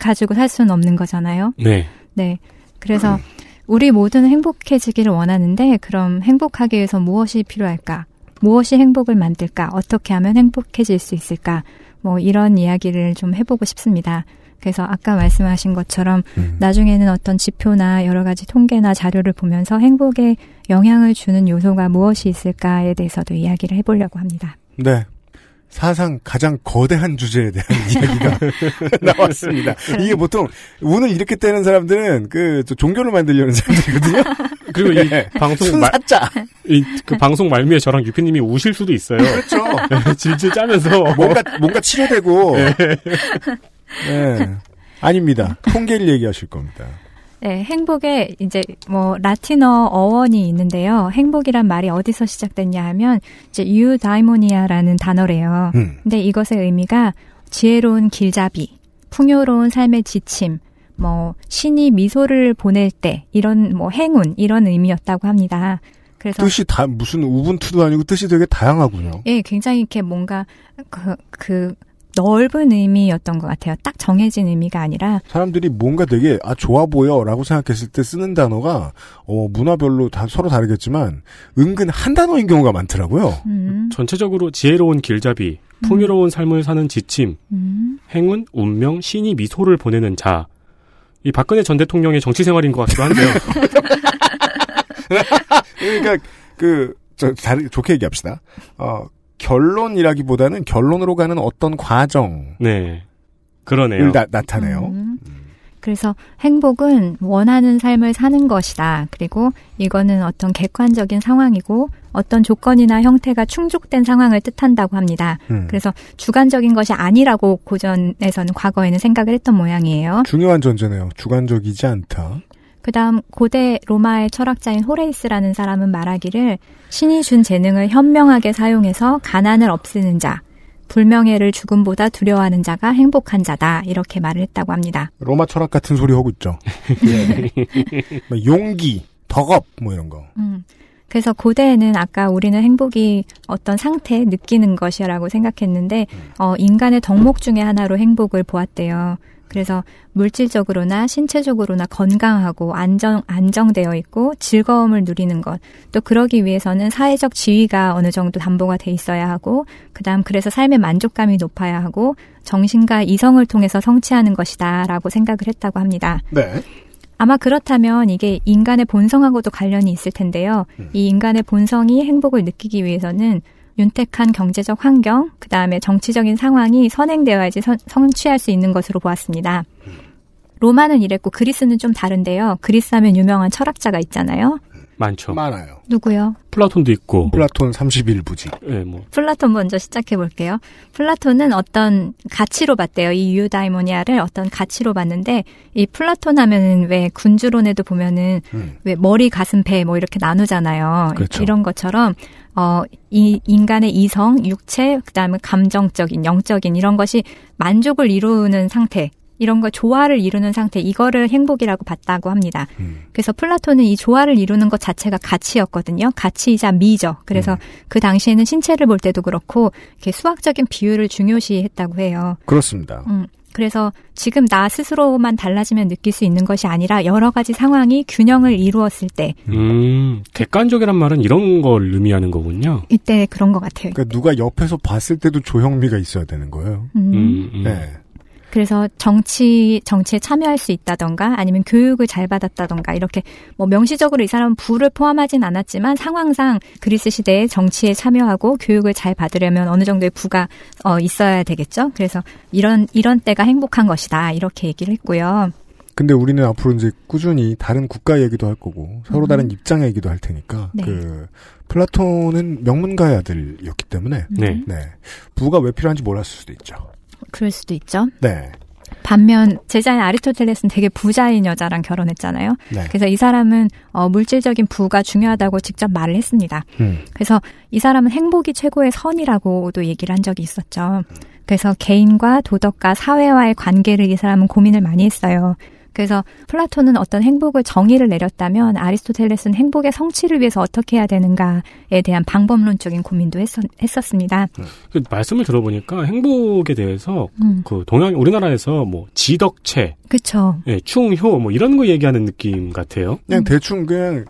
가지고 살 수는 없는 거잖아요. 네. 네. 그래서 우리 모두는 행복해지기를 원하는데, 그럼 행복하기 위해서 무엇이 필요할까? 무엇이 행복을 만들까? 어떻게 하면 행복해질 수 있을까? 뭐 이런 이야기를 좀 해보고 싶습니다. 그래서 아까 말씀하신 것처럼 음. 나중에는 어떤 지표나 여러 가지 통계나 자료를 보면서 행복에 영향을 주는 요소가 무엇이 있을까에 대해서도 이야기를 해보려고 합니다. 네. 사상 가장 거대한 주제에 대한 이야기가 나왔습니다. 이게 보통 운을 이렇게 떼는 사람들은 그 종교를 만들려는 사람들이거든요. 그리고 이 방송 말, 이 그 방송 말미에 저랑 유피님이 우실 수도 있어요. 그렇죠. 질질 짜면서 뭔가 뭔가 치료되고. 네. 네. 아닙니다. 통계를 얘기하실 겁니다. 네, 행복에 이제 뭐 라틴어 어원이 있는데요. 행복이란 말이 어디서 시작됐냐 하면 이제 eudaimonia라는 단어래요. 음. 근데 이것의 의미가 지혜로운 길잡이, 풍요로운 삶의 지침, 뭐 신이 미소를 보낼 때 이런 뭐 행운 이런 의미였다고 합니다. 그래서 뜻이 다 무슨 우분투도 아니고 뜻이 되게 다양하군요. 예, 네, 굉장히 이렇게 뭔가 그 그 넓은 의미였던 것 같아요. 딱 정해진 의미가 아니라. 사람들이 뭔가 되게 아 좋아 보여라고 생각했을 때 쓰는 단어가 어, 문화별로 다 서로 다르겠지만 은근 한 단어인 경우가 많더라고요. 음. 전체적으로 지혜로운 길잡이, 풍요로운 음. 삶을 사는 지침, 음. 행운, 운명, 신이 미소를 보내는 자. 이 박근혜 전 대통령의 정치 생활인 것 같기도 한데요. 그러니까 그 저, 잘, 좋게 얘기합시다. 어. 결론이라기보다는 결론으로 가는 어떤 과정. 네. 그러네요. 나, 나타내요. 음. 그래서 행복은 원하는 삶을 사는 것이다. 그리고 이거는 어떤 객관적인 상황이고 어떤 조건이나 형태가 충족된 상황을 뜻한다고 합니다. 음. 그래서 주관적인 것이 아니라고 고전에서는 과거에는 생각을 했던 모양이에요. 중요한 전제네요. 주관적이지 않다. 그다음 고대 로마의 철학자인 호레이스라는 사람은 말하기를 신이 준 재능을 현명하게 사용해서 가난을 없애는 자, 불명예를 죽음보다 두려워하는 자가 행복한 자다, 이렇게 말을 했다고 합니다. 로마 철학 같은 소리 하고 있죠. 용기, 덕업 뭐 이런 거. 음. 그래서 고대에는 아까 우리는 행복이 어떤 상태, 느끼는 것이라고 생각했는데 어, 인간의 덕목 중에 하나로 행복을 보았대요. 그래서 물질적으로나 신체적으로나 건강하고 안정, 안정되어 있고 즐거움을 누리는 것. 또 그러기 위해서는 사회적 지위가 어느 정도 담보가 돼 있어야 하고, 그 다음 그래서 삶의 만족감이 높아야 하고, 정신과 이성을 통해서 성취하는 것이다 라고 생각을 했다고 합니다. 네. 아마 그렇다면 이게 인간의 본성하고도 관련이 있을 텐데요. 음. 이 인간의 본성이 행복을 느끼기 위해서는 윤택한 경제적 환경, 그 다음에 정치적인 상황이 선행되어야지 선, 성취할 수 있는 것으로 보았습니다. 로마는 이랬고 그리스는 좀 다른데요. 그리스 하면 유명한 철학자가 있잖아요. 많죠. 많아요. 누구요? 플라톤도 있고. 플라톤 삼십일 부지. 네, 뭐. 플라톤 먼저 시작해볼게요. 플라톤은 어떤 가치로 봤대요. 이 유다이모니아를 어떤 가치로 봤는데, 이 플라톤 하면은 왜 군주론에도 보면은 음. 왜 머리, 가슴, 배 뭐 이렇게 나누잖아요. 그렇죠. 이런 것처럼 어, 이 인간의 이성, 육체, 그 다음에 감정적인, 영적인 이런 것이 만족을 이루는 상태, 이런 거 조화를 이루는 상태, 이거를 행복이라고 봤다고 합니다. 음. 그래서 플라톤은 이 조화를 이루는 것 자체가 가치였거든요. 가치이자 미죠. 그래서 음. 그 당시에는 신체를 볼 때도 그렇고 이렇게 수학적인 비율을 중요시했다고 해요. 그렇습니다. 음. 그래서 지금 나 스스로만 달라지면 느낄 수 있는 것이 아니라 여러 가지 상황이 균형을 이루었을 때. 음, 객관적이란 말은 이런 걸 의미하는 거군요. 이때 그런 것 같아요. 그러니까 누가 옆에서 봤을 때도 조형미가 있어야 되는 거예요. 음. 음, 음. 네. 그래서 정치, 정치에 참여할 수 있다던가 아니면 교육을 잘 받았다던가 이렇게 뭐 명시적으로 이 사람은 부를 포함하진 않았지만 상황상 그리스 시대에 정치에 참여하고 교육을 잘 받으려면 어느 정도의 부가 어, 있어야 되겠죠. 그래서 이런, 이런 때가 행복한 것이다. 이렇게 얘기를 했고요. 근데 우리는 앞으로 이제 꾸준히 다른 국가 얘기도 할 거고 서로 음. 다른 입장 얘기도 할 테니까 네. 그 플라톤은 명문가의 아들이었기 때문에 네. 네. 부가 왜 필요한지 몰랐을 수도 있죠. 그럴 수도 있죠. 네. 반면 제자인 아리스토텔레스는 되게 부자인 여자랑 결혼했잖아요. 네. 그래서 이 사람은 어, 물질적인 부가 중요하다고 직접 말을 했습니다. 음. 그래서 이 사람은 행복이 최고의 선이라고도 얘기를 한 적이 있었죠. 음. 그래서 개인과 도덕과 사회와의 관계를 이 사람은 고민을 많이 했어요. 그래서 플라톤은 어떤 행복을 정의를 내렸다면 아리스토텔레스는 행복의 성취를 위해서 어떻게 해야 되는가에 대한 방법론적인 고민도 했었, 했었습니다. 그 말씀을 들어보니까 행복에 대해서 음. 그 동양 우리나라에서 뭐 지덕체, 그렇죠, 예, 충효 뭐 이런 거 얘기하는 느낌 같아요. 그냥 음. 대충 그냥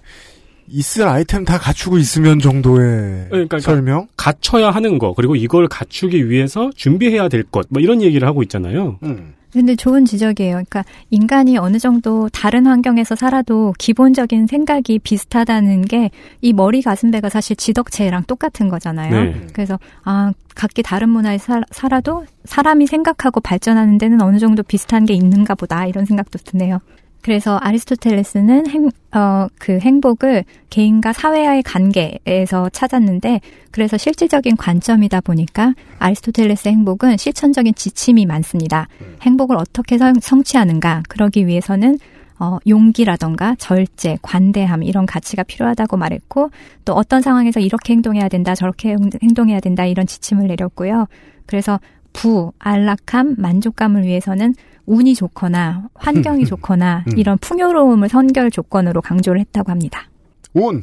있을 아이템 다 갖추고 있으면 정도의 그러니까, 그러니까 설명, 갖춰야 하는 거 그리고 이걸 갖추기 위해서 준비해야 될 것 뭐 이런 얘기를 하고 있잖아요. 음. 근데 좋은 지적이에요. 그러니까 인간이 어느 정도 다른 환경에서 살아도 기본적인 생각이 비슷하다는 게 이 머리 가슴배가 사실 지덕체랑 똑같은 거잖아요. 네. 그래서 아 각기 다른 문화에 사, 살아도 사람이 생각하고 발전하는 데는 어느 정도 비슷한 게 있는가 보다 이런 생각도 드네요. 그래서 아리스토텔레스는 행, 어, 그 행복을 개인과 사회와의 관계에서 찾았는데 그래서 실질적인 관점이다 보니까 아리스토텔레스의 행복은 실천적인 지침이 많습니다. 행복을 어떻게 성, 성취하는가 그러기 위해서는 어, 용기라던가 절제, 관대함 이런 가치가 필요하다고 말했고 또 어떤 상황에서 이렇게 행동해야 된다 저렇게 행동해야 된다 이런 지침을 내렸고요. 그래서 부, 안락함, 만족감을 위해서는 운이 좋거나 환경이 좋거나 이런 풍요로움을 선결 조건으로 강조를 했다고 합니다. 운!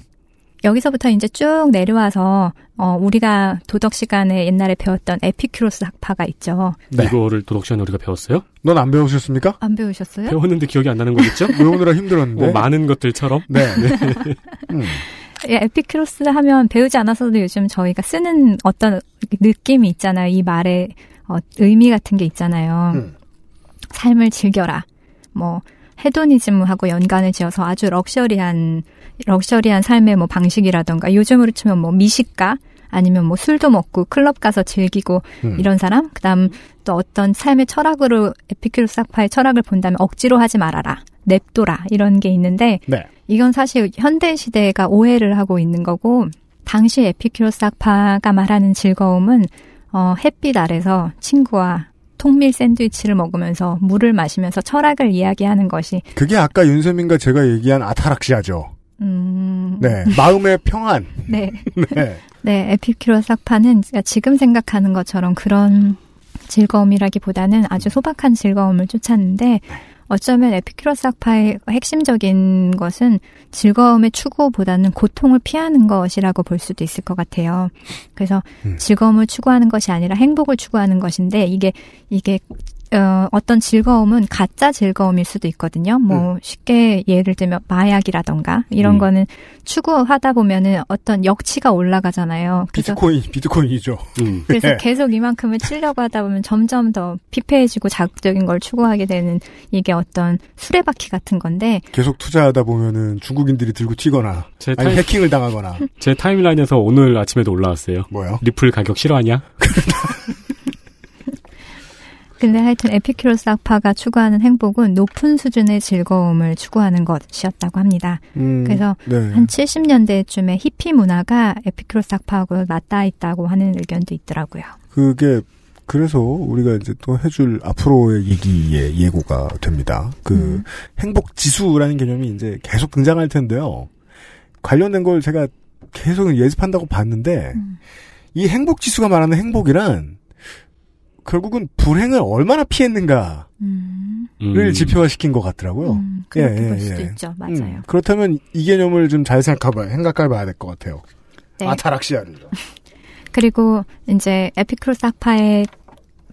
여기서부터 이제 쭉 내려와서 어, 우리가 도덕 시간에 옛날에 배웠던 에피큐로스 학파가 있죠. 네. 이거를 도덕 시간에 우리가 배웠어요? 넌 안 배우셨습니까? 안 배우셨어요? 배웠는데 기억이 안 나는 거겠죠? 외우느라 힘들었는데. 뭐 많은 것들처럼. 네. 네. 음. 예, 에피큐로스 하면 배우지 않아서도 요즘 저희가 쓰는 어떤 느낌이 있잖아요. 이 말의 어, 의미 같은 게 있잖아요. 음. 삶을 즐겨라. 뭐 헤도니즘하고 연관을 지어서 아주 럭셔리한 럭셔리한 삶의 뭐 방식이라던가 요즘으로 치면 뭐 미식가 아니면 뭐 술도 먹고 클럽 가서 즐기고 음. 이런 사람. 그다음 또 어떤 삶의 철학으로 에피큐로스 학파의 철학을 본다면 억지로 하지 말아라. 냅둬라. 이런 게 있는데 네. 이건 사실 현대 시대가 오해를 하고 있는 거고 당시 에피큐로스 학파가 말하는 즐거움은 어, 햇빛 아래서 친구와 통밀 샌드위치를 먹으면서 물을 마시면서 철학을 이야기하는 것이 그게 아까 윤세민과 제가 얘기한 아타락시아죠. 음... 네, 마음의 평안. 네, 네, 네. 에피큐로스 학파는 지금 생각하는 것처럼 그런 즐거움이라기보다는 아주 소박한 즐거움을 쫓았는데 어쩌면 에피큐로스 학파의 핵심적인 것은 즐거움의 추구보다는 고통을 피하는 것이라고 볼 수도 있을 것 같아요. 그래서 음. 즐거움을 추구하는 것이 아니라 행복을 추구하는 것인데 이게 이게 어, 어떤 즐거움은 가짜 즐거움일 수도 있거든요. 뭐 음. 쉽게 예를 들면 마약이라던가 이런 음. 거는 추구하다 보면은 어떤 역치가 올라가잖아요. 비트코인, 비트코인이죠. 음. 그래서 네. 계속 이만큼을 치려고 하다 보면 점점 더 피폐해지고 자극적인 걸 추구하게 되는 이게 어떤 수레바퀴 같은 건데 계속 투자하다 보면은 중국인들이 들고 튀거나 제 타임... 아니 해킹을 당하거나 제 타임라인에서 오늘 아침에도 올라왔어요. 뭐요? 리플 가격 싫어하냐? 근데 하여튼 에피큐로스 학파가 추구하는 행복은 높은 수준의 즐거움을 추구하는 것이었다고 합니다. 음, 그래서 네. 한 칠십 년대쯤에 히피 문화가 에피큐로스 학파하고 맞닿아 있다고 하는 의견도 있더라고요. 그게 그래서 우리가 이제 또 해줄 앞으로의 얘기의 예고가 됩니다. 그 음. 행복 지수라는 개념이 이제 계속 등장할 텐데요. 관련된 걸 제가 계속 예습한다고 봤는데 음. 이 행복 지수가 말하는 행복이란 결국은 불행을 얼마나 피했는가를 음. 지표화시킨 것 같더라고요. 음, 그렇게 예, 볼 예, 수도 예. 있죠. 맞아요. 음, 그렇다면 이 개념을 좀 잘 생각해봐야, 생각해봐야 될 것 같아요. 네. 아타락시아를. 그리고 이제 에피쿠로스 학파의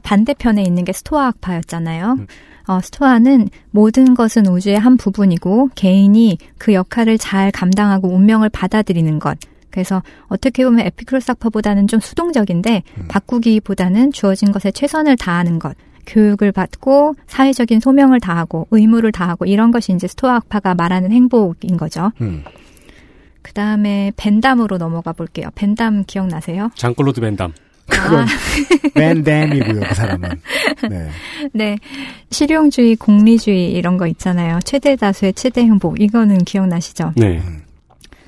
반대편에 있는 게 스토아학파였잖아요. 음. 어, 스토아는 모든 것은 우주의 한 부분이고 개인이 그 역할을 잘 감당하고 운명을 받아들이는 것. 그래서 어떻게 보면 에피쿠로스 학파보다는 좀 수동적인데 음. 바꾸기보다는 주어진 것에 최선을 다하는 것. 교육을 받고 사회적인 소명을 다하고 의무를 다하고 이런 것이 이제 스토아학파가 말하는 행복인 거죠. 음. 그 다음에 벤담으로 넘어가 볼게요. 벤담 기억나세요? 장클로드 벤담. 그건 벤담이고요. 그 사람은. 네. 네. 실용주의, 공리주의 이런 거 있잖아요. 최대 다수의 최대 행복. 이거는 기억나시죠? 네.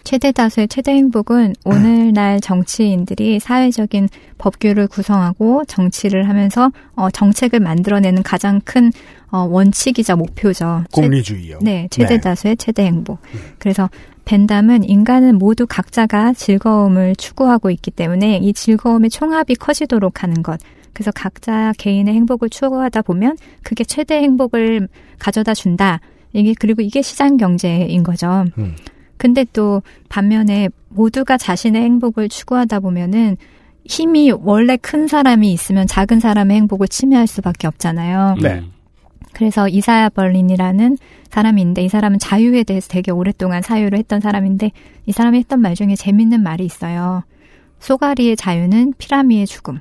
최대 다수의 최대 행복은 오늘날 정치인들이 사회적인 법규를 구성하고 정치를 하면서 어, 정책을 만들어내는 가장 큰 어, 원칙이자 목표죠. 공리주의요. 최, 네. 최대 네. 다수의 최대 행복. 음. 그래서 벤담은 인간은 모두 각자가 즐거움을 추구하고 있기 때문에 이 즐거움의 총합이 커지도록 하는 것. 그래서 각자 개인의 행복을 추구하다 보면 그게 최대 행복을 가져다 준다. 이게 그리고 이게 시장 경제인 거죠. 음. 근데 또 반면에 모두가 자신의 행복을 추구하다 보면은 힘이 원래 큰 사람이 있으면 작은 사람의 행복을 침해할 수밖에 없잖아요. 네. 그래서 이사야 벌린이라는 사람인데 이 사람은 자유에 대해서 되게 오랫동안 사유를 했던 사람인데 이 사람이 했던 말 중에 재밌는 말이 있어요. 소가리의 자유는 피라미의 죽음.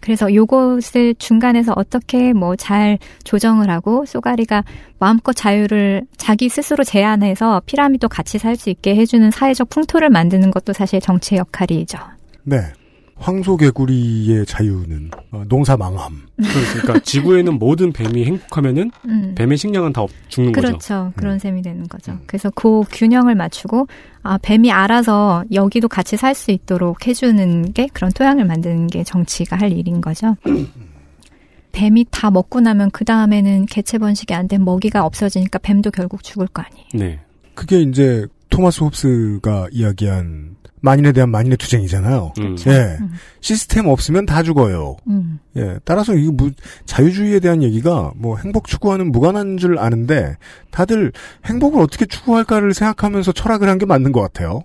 그래서 요것을 중간에서 어떻게 뭐 잘 조정을 하고 소가리가 마음껏 자유를 자기 스스로 제한해서 피라미도 같이 살 수 있게 해주는 사회적 풍토를 만드는 것도 사실 정치의 역할이죠. 네. 황소개구리의 자유는 농사 망함. 그러니까 지구에는 모든 뱀이 행복하면은 음. 뱀의 식량은 다 죽는 그렇죠. 거죠. 그렇죠. 그런 음. 셈이 되는 거죠. 그래서 그 균형을 맞추고 아, 뱀이 알아서 여기도 같이 살 수 있도록 해주는 게 그런 토양을 만드는 게 정치가 할 일인 거죠. 뱀이 다 먹고 나면 그 다음에는 개체 번식이 안 된 먹이가 없어지니까 뱀도 결국 죽을 거 아니에요. 네. 그게 이제 토마스 홉스가 이야기한 만인에 대한 만인의 투쟁이잖아요. 음. 예. 음. 시스템 없으면 다 죽어요. 음. 예. 따라서 이 무, 자유주의에 대한 얘기가 뭐 행복 추구하는 무관한 줄 아는데 다들 행복을 어떻게 추구할까를 생각하면서 철학을 한 게 맞는 것 같아요.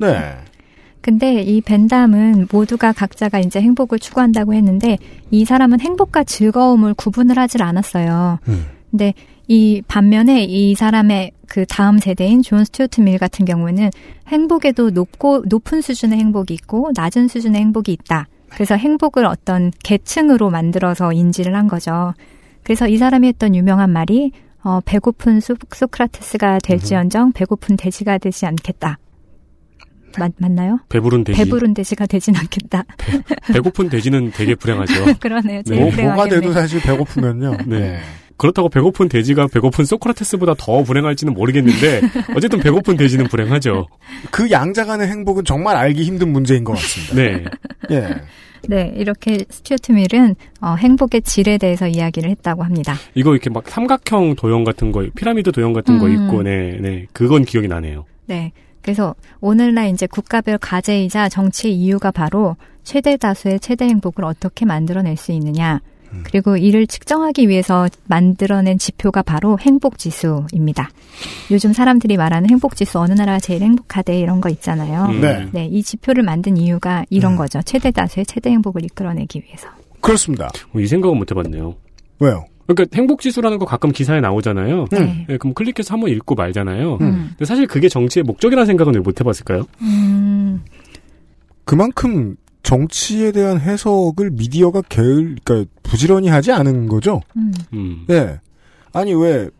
네. 근데 이 벤담은 모두가 각자가 이제 행복을 추구한다고 했는데 이 사람은 행복과 즐거움을 구분을 하질 않았어요. 음. 근데 이 반면에 이 사람의 그 다음 세대인 존 스튜어트 밀 같은 경우는 행복에도 높고 높은 수준의 행복이 있고 낮은 수준의 행복이 있다. 그래서 행복을 어떤 계층으로 만들어서 인지를 한 거죠. 그래서 이 사람이 했던 유명한 말이 어, 배고픈 소, 소크라테스가 될지언정 배고픈 돼지가 되지 않겠다. 마, 맞나요? 배부른 돼지. 배부른 돼지가 되진 않겠다. 배, 배고픈 돼지는 되게 불행하죠. 그러네요. 제일 네. 불행하겠네. 뭐가 돼도 사실 배고프면요. 네. 그렇다고 배고픈 돼지가 배고픈 소크라테스보다 더 불행할지는 모르겠는데 어쨌든 배고픈 돼지는 불행하죠. 그 양자 간의 행복은 정말 알기 힘든 문제인 것 같습니다. 네. 예. 네, 이렇게 스튜어트 밀은 어, 행복의 질에 대해서 이야기를 했다고 합니다. 이거 이렇게 막 삼각형 도형 같은 거, 피라미드 도형 같은 음. 거 있고, 네, 네, 그건 기억이 나네요. 네, 그래서 오늘날 이제 국가별 과제이자 정치의 이유가 바로 최대 다수의 최대 행복을 어떻게 만들어낼 수 있느냐. 그리고 이를 측정하기 위해서 만들어낸 지표가 바로 행복지수입니다. 요즘 사람들이 말하는 행복지수 어느 나라가 제일 행복하대 이런 거 있잖아요. 네. 네, 이 지표를 만든 이유가 이런 음. 거죠. 최대 다수의 최대 행복을 이끌어내기 위해서. 그렇습니다. 이 생각은 못 해봤네요. 왜요? 그러니까 행복지수라는 거 가끔 기사에 나오잖아요. 네. 네, 그럼 클릭해서 한번 읽고 말잖아요. 음. 근데 사실 그게 정치의 목적이라는 생각은 왜 못 해봤을까요? 음. 그만큼 정치에 대한 해석을 미디어가 게을, 그러니까 부지런히 하지 않은 거죠. 음. 음. 네. 아니 왜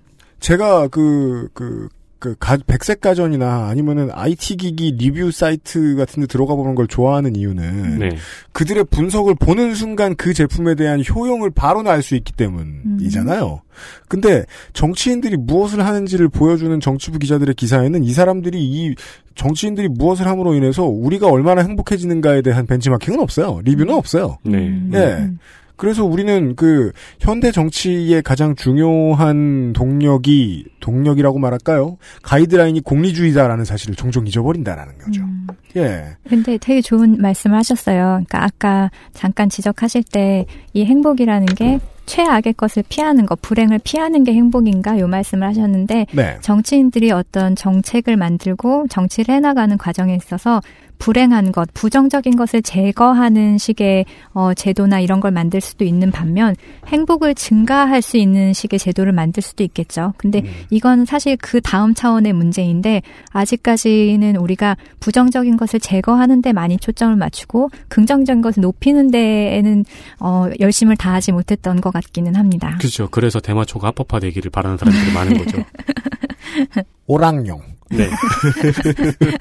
제가 그 그 그 가 백색 가전이나 아니면은 아이티 기기 리뷰 사이트 같은데 들어가 보는 걸 좋아하는 이유는 네. 그들의 분석을 보는 순간 그 제품에 대한 효용을 바로 알 수 있기 때문이잖아요. 음. 근데 정치인들이 무엇을 하는지를 보여주는 정치부 기자들의 기사에는 이 사람들이 이 정치인들이 무엇을 함으로 인해서 우리가 얼마나 행복해지는가에 대한 벤치마킹은 없어요. 리뷰는 없어요. 네. 네. 그래서 우리는 그 현대 정치의 가장 중요한 동력이 동력이라고 말할까요? 가이드라인이 공리주의다라는 사실을 종종 잊어버린다라는 거죠. 음. 예. 근데 되게 좋은 말씀을 하셨어요. 그러니까 아까 잠깐 지적하실 때 이 행복이라는 게 최악의 것을 피하는 것, 불행을 피하는 게 행복인가 이 말씀을 하셨는데 네. 정치인들이 어떤 정책을 만들고 정치를 해나가는 과정에 있어서 불행한 것, 부정적인 것을 제거하는 식의 어, 제도나 이런 걸 만들 수도 있는 반면 행복을 증가할 수 있는 식의 제도를 만들 수도 있겠죠. 근데 음. 이건 사실 그 다음 차원의 문제인데 아직까지는 우리가 부정적인 것을 제거하는 데 많이 초점을 맞추고 긍정적인 것을 높이는 데에는 어, 열심을 다하지 못했던 것 같기는 합니다. 그렇죠. 그래서 대마초가 합법화되기를 바라는 사람들이 많은 거죠. 오랑용. 네.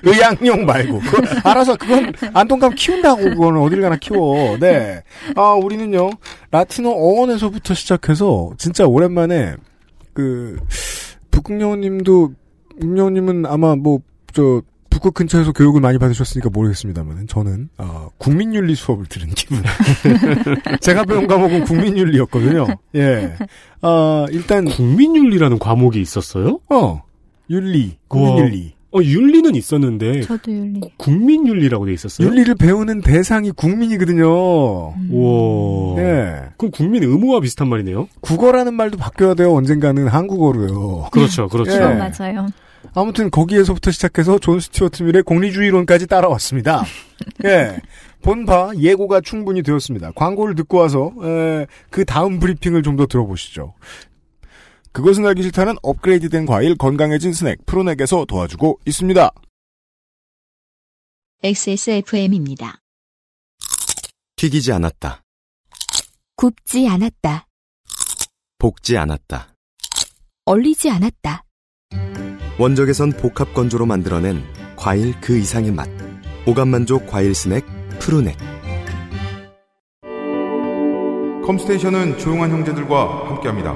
의양용 말고. 알아서 그건 안동감 키운다고 그거는 어딜 가나 키워. 네. 아, 우리는요. 라틴어 어원에서부터 시작해서 진짜 오랜만에 그 북극여우 님도 북극여우 님은 아마 뭐 저 북극 근처에서 교육을 많이 받으셨으니까 모르겠습니다만 저는 어, 국민윤리 수업을 들은 기분. 제가 배운 과목은 국민윤리였거든요. 예. 아, 일단 국민윤리라는 과목이 있었어요? 어. 윤리, 국민윤리. 어, 윤리는 있었는데. 저도 윤리. 국민윤리라고 돼 있었어요. 윤리를 배우는 대상이 국민이거든요. 음. 우와. 네. 그럼 국민 의무와 비슷한 말이네요. 국어라는 말도 바뀌어야 돼요. 언젠가는 한국어로요. 그렇죠, 그렇죠. 네. 맞아요. 아무튼 거기에서부터 시작해서 존 스튜어트 밀의 공리주의론까지 따라왔습니다. 예. 본바 예고가 충분히 되었습니다. 광고를 듣고 와서 에, 그 다음 브리핑을 좀 더 들어보시죠. 그것은 알기 싫다는 업그레이드된 과일 건강해진 스낵 프로넥에서 도와주고 있습니다. 엑스에스에프엠입니다. 튀기지 않았다. 굽지 않았다. 볶지 않았다. 얼리지 않았다. 원적에선 복합 건조로 만들어낸 과일 그 이상의 맛. 오감만족 과일 스낵 프로넥. 컴스테이션은 조용한 형제들과 함께합니다.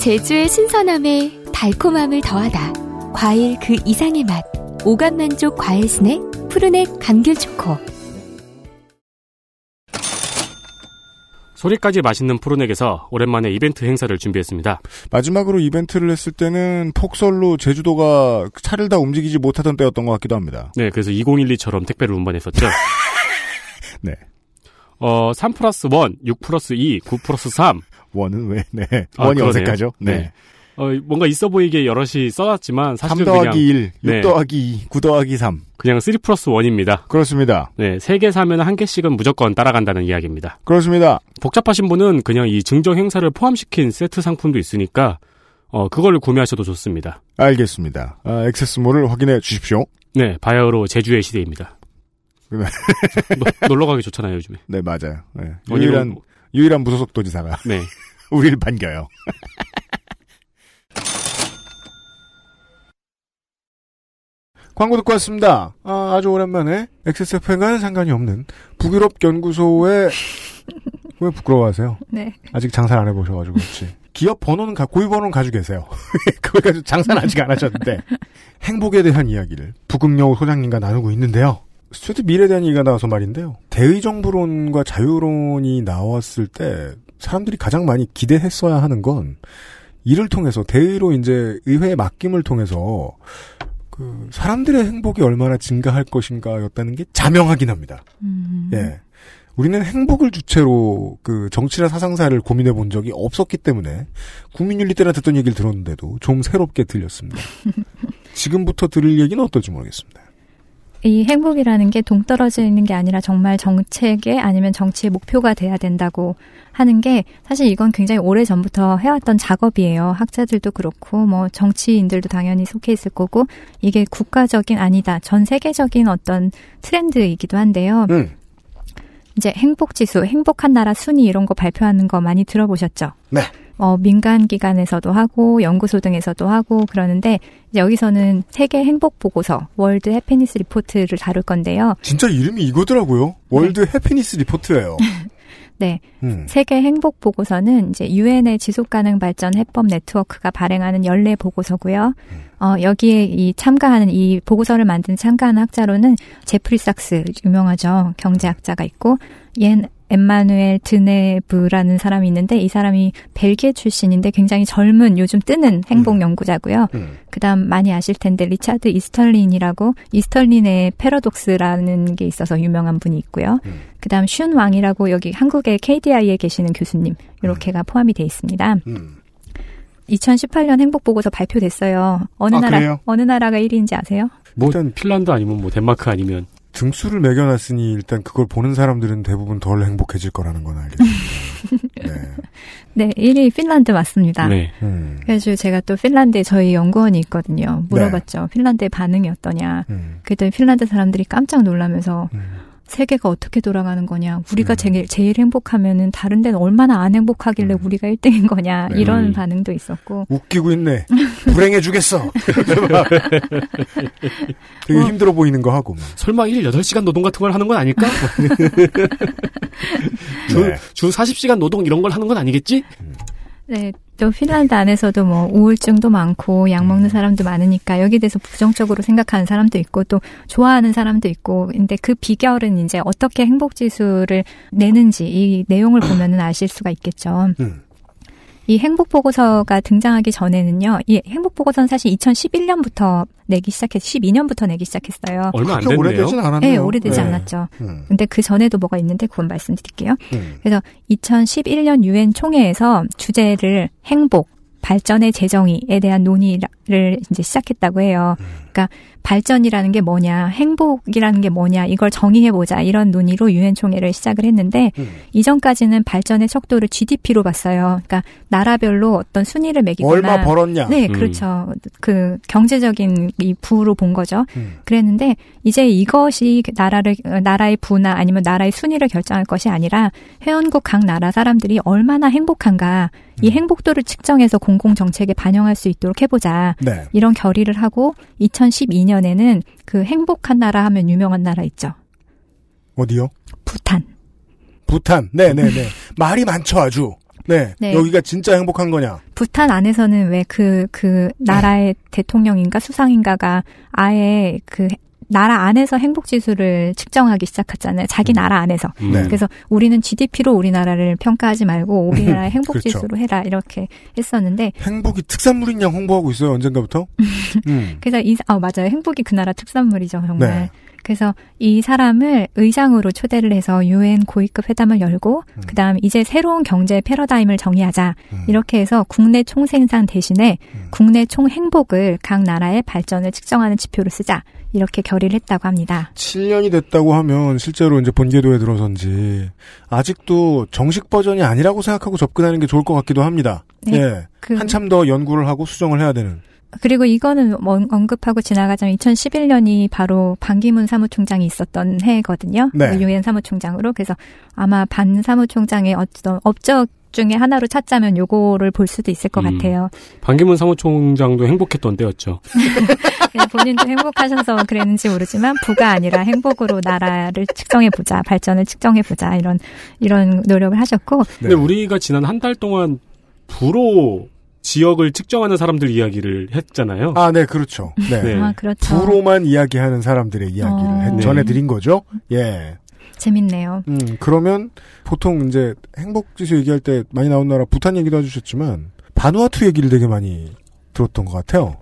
제주의 신선함에 달콤함을 더하다. 과일 그 이상의 맛. 오감만족 과일 스낵 푸르넥 감귤초코. 소리까지 맛있는 푸르넥에서 오랜만에 이벤트 행사를 준비했습니다. 마지막으로 이벤트를 했을 때는 폭설로 제주도가 차를 다 움직이지 못하던 때였던 것 같기도 합니다. 네, 그래서 이천십이처럼 택배를 운반했었죠. 네. 어, 삼 플러스 일, 육 플러스 이, 구 플러스 삼. 원은 왜? 네. 원이 아, 어색하죠? 네. 네. 어, 뭔가 있어 보이게 여럿이 써놨지만 사실은 그냥 삼 더하기 일, 육 네. 더하기 이, 구 더하기 삼. 그냥 삼 플러스 일입니다. 그렇습니다. 네. 세 개 사면 한 개씩은 무조건 따라간다는 이야기입니다. 그렇습니다. 복잡하신 분은 그냥 이 증정 행사를 포함시킨 세트 상품도 있으니까 어, 그걸 구매하셔도 좋습니다. 알겠습니다. 아, 액세스몰을 확인해 주십시오. 네. 바야흐로 제주의 시대입니다. 놀러 가기 좋잖아요, 요즘에. 네, 맞아요. 네. 유일한, 유일한 무소속 도지사가. 네. 우리를 반겨요. 광고 듣고 왔습니다. 아, 아주 오랜만에 엑스에스에프엠과는 상관이 없는 북유럽연구소에 왜 부끄러워하세요? 네. 아직 장사를 안 해보셔가지고 그렇지. 기업 번호는, 가, 고유 번호는 가지고 계세요. 그걸 가지고 장사는 아직 안 하셨는데. 행복에 대한 이야기를 북극여우 소장님과 나누고 있는데요. 스튜어트 밀에 대한 얘기가 나와서 말인데요. 대의정부론과 자유론이 나왔을 때 사람들이 가장 많이 기대했어야 하는 건 이를 통해서 대의로 이제 의회의 맡김을 통해서 그 사람들의 행복이 얼마나 증가할 것인가였다는 게 자명하긴 합니다. 음. 예, 우리는 행복을 주체로 그 정치나 사상사를 고민해 본 적이 없었기 때문에 국민윤리 때나 듣던 얘기를 들었는데도 좀 새롭게 들렸습니다. 지금부터 들을 얘기는 어떨지 모르겠습니다. 이 행복이라는 게 동떨어져 있는 게 아니라 정말 정책에 아니면 정치의 목표가 돼야 된다고 하는 게 사실 이건 굉장히 오래전부터 해왔던 작업이에요. 학자들도 그렇고 뭐 정치인들도 당연히 속해 있을 거고 이게 국가적인 아니다. 전 세계적인 어떤 트렌드이기도 한데요. 음. 이제 행복지수, 행복한 나라 순위 이런 거 발표하는 거 많이 들어보셨죠? 네. 어, 민간기관에서도 하고 연구소 등에서도 하고 그러는데 이제 여기서는 세계 행복보고서 월드 해피니스 리포트를 다룰 건데요. 진짜 이름이 이거더라고요. 월드 네. 해피니스 리포트예요. 네. 음. 세계 행복 보고서는 이제 유엔의 지속 가능 발전 해법 네트워크가 발행하는 연례 보고서고요. 음. 어, 여기에 이 참가하는 이 보고서를 만든 참가하는 학자로는 제프리 삭스 유명하죠. 경제학자가 있고 옌 엠마누엘 드네브라는 사람이 있는데 이 사람이 벨기에 출신인데 굉장히 젊은 요즘 뜨는 행복 연구자고요. 음. 음. 그다음 많이 아실 텐데 리차드 이스털린이라고 이스털린의 패러독스라는 게 있어서 유명한 분이 있고요. 음. 그다음 슌 왕이라고 여기 한국의 케이디아이에 계시는 교수님 이렇게가 음. 포함이 돼 있습니다. 음. 이천십팔 년 행복보고서 발표됐어요. 어느 아, 나라 그래요? 어느 나라가 일 위인지 아세요? 뭐 일단 핀란드 아니면 뭐 덴마크 아니면 등수를 매겨놨으니 일단 그걸 보는 사람들은 대부분 덜 행복해질 거라는 건 알겠습니다. 네. 네, 일 위 핀란드 맞습니다. 네. 음. 그래서 제가 또 핀란드에 저희 연구원이 있거든요. 물어봤죠. 네. 핀란드의 반응이 어떠냐. 음. 그랬더니 핀란드 사람들이 깜짝 놀라면서 음. 세계가 어떻게 돌아가는 거냐. 우리가 음. 제일, 제일 행복하면은 다른 데는 얼마나 안 행복하길래 음. 우리가 일 등인 거냐. 네. 이런 음. 반응도 있었고. 웃기고 있네. 불행해 주겠어. 되게 어. 힘들어 보이는 거 하고. 막. 설마 열여덟 시간 노동 같은 걸 하는 건 아닐까? 주, 네. 주 사십 시간 노동 이런 걸 하는 건 아니겠지? 음. 네. 또 핀란드 안에서도 뭐 우울증도 많고 약 먹는 사람도 많으니까 여기에 대해서 부정적으로 생각하는 사람도 있고 또 좋아하는 사람도 있고 근데 그 비결은 이제 어떻게 행복지수를 내는지 이 내용을 보면은 아실 수가 있겠죠. 음. 이 행복보고서가 등장하기 전에는요. 이 행복보고서는 사실 이천십일 년부터 내기 시작했, 십이 년부터 내기 시작했어요. 얼마 안 됐네요. 오래되진 않았네요. 네, 오래되지 네. 않았죠. 음. 근데 그 전에도 뭐가 있는데 그건 말씀드릴게요. 음. 그래서 이천십일 년 유엔 총회에서 주제를 행복, 발전의 재정의에 대한 논의를 이제 시작했다고 해요. 음. 그러니까 발전이라는 게 뭐냐, 행복이라는 게 뭐냐, 이걸 정의해보자 이런 논의로 유엔 총회를 시작을 했는데 음. 이전까지는 발전의 척도를 지디피로 봤어요. 그러니까 나라별로 어떤 순위를 매기거나 얼마 벌었냐. 네, 음. 그렇죠. 그 경제적인 이 부로 본 거죠. 음. 그랬는데 이제 이것이 나라를 나라의 부나 아니면 나라의 순위를 결정할 것이 아니라 회원국 각 나라 사람들이 얼마나 행복한가 음. 이 행복도를 측정해서 공공 정책에 반영할 수 있도록 해보자. 네. 이런 결의를 하고 이천십이 년에는 그 행복한 나라 하면 유명한 나라 있죠. 어디요? 부탄. 부탄. 네네네. 네, 네. 말이 많죠 아주. 네. 네. 여기가 진짜 행복한 거냐. 부탄 안에서는 왜 그, 그 나라의 네. 대통령인가 수상인가가 아예 그 나라 안에서 행복지수를 측정하기 시작했잖아요. 자기 음. 나라 안에서. 네. 그래서 우리는 지디피로 우리나라를 평가하지 말고 우리나라의 행복지수로 그렇죠. 해라 이렇게 했었는데. 행복이 특산물인 양 홍보하고 있어요. 언젠가부터. 음. 그래서 이, 어, 맞아요. 행복이 그 나라 특산물이죠. 정말. 네. 그래서 이 사람을 의장으로 초대를 해서 유엔 고위급 회담을 열고 음. 그다음 이제 새로운 경제 패러다임을 정의하자. 음. 이렇게 해서 국내 총생산 대신에 음. 국내 총행복을 각 나라의 발전을 측정하는 지표로 쓰자. 이렇게 결의를 했다고 합니다. 칠 년이 됐다고 하면 실제로 이제 본궤도에 들어선지 아직도 정식 버전이 아니라고 생각하고 접근하는 게 좋을 것 같기도 합니다. 네. 예. 그... 한참 더 연구를 하고 수정을 해야 되는. 그리고 이거는 언급하고 지나가자면 이천십일 년이 바로 반기문 사무총장이 있었던 해거든요. 네. 유엔 사무총장으로. 그래서 아마 반 사무총장의 어떤 업적 중에 하나로 찾자면 요거를 볼 수도 있을 것 음, 같아요. 반기문 사무총장도 행복했던 때였죠. 본인도 행복하셔서 그랬는지 모르지만 부가 아니라 행복으로 나라를 측정해보자. 발전을 측정해보자. 이런 이런 노력을 하셨고. 근데 네. 우리가 지난 한 달 동안 부로 지역을 측정하는 사람들 이야기를 했잖아요. 아, 네, 그렇죠. 네. 네. 아, 그렇죠. 부로만 이야기하는 사람들의 이야기를 어... 네. 전해드린 거죠. 예. 재밌네요. 음, 그러면 보통 이제 행복지수 얘기할 때 많이 나온 나라 부탄 얘기도 해주셨지만 바누아투 얘기를 되게 많이 들었던 것 같아요.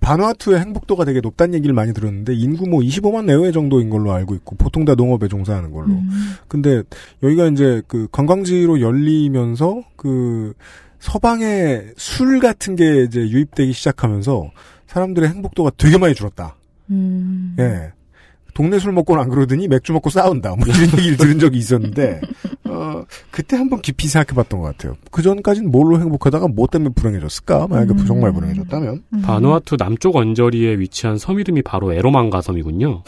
바누아투의 행복도가 되게 높다는 얘기를 많이 들었는데 인구 뭐 이십오만 내외 정도인 걸로 알고 있고 보통 다 농업에 종사하는 걸로. 음. 근데 여기가 이제 그 관광지로 열리면서 그 서방의 술 같은 게 이제 유입되기 시작하면서 사람들의 행복도가 되게 많이 줄었다. 음. 예. 동네 술 먹고는 안 그러더니 맥주 먹고 싸운다. 뭐 이런 얘기를 들은 적이 있었는데 어, 그때 한번 깊이 생각해봤던 것 같아요. 그 전까지는 뭘로 행복하다가 뭐 때문에 불행해졌을까? 만약에 음. 정말 불행해졌다면. 음. 바누아투 남쪽 언저리에 위치한 섬 이름이 바로 에로망가 섬이군요.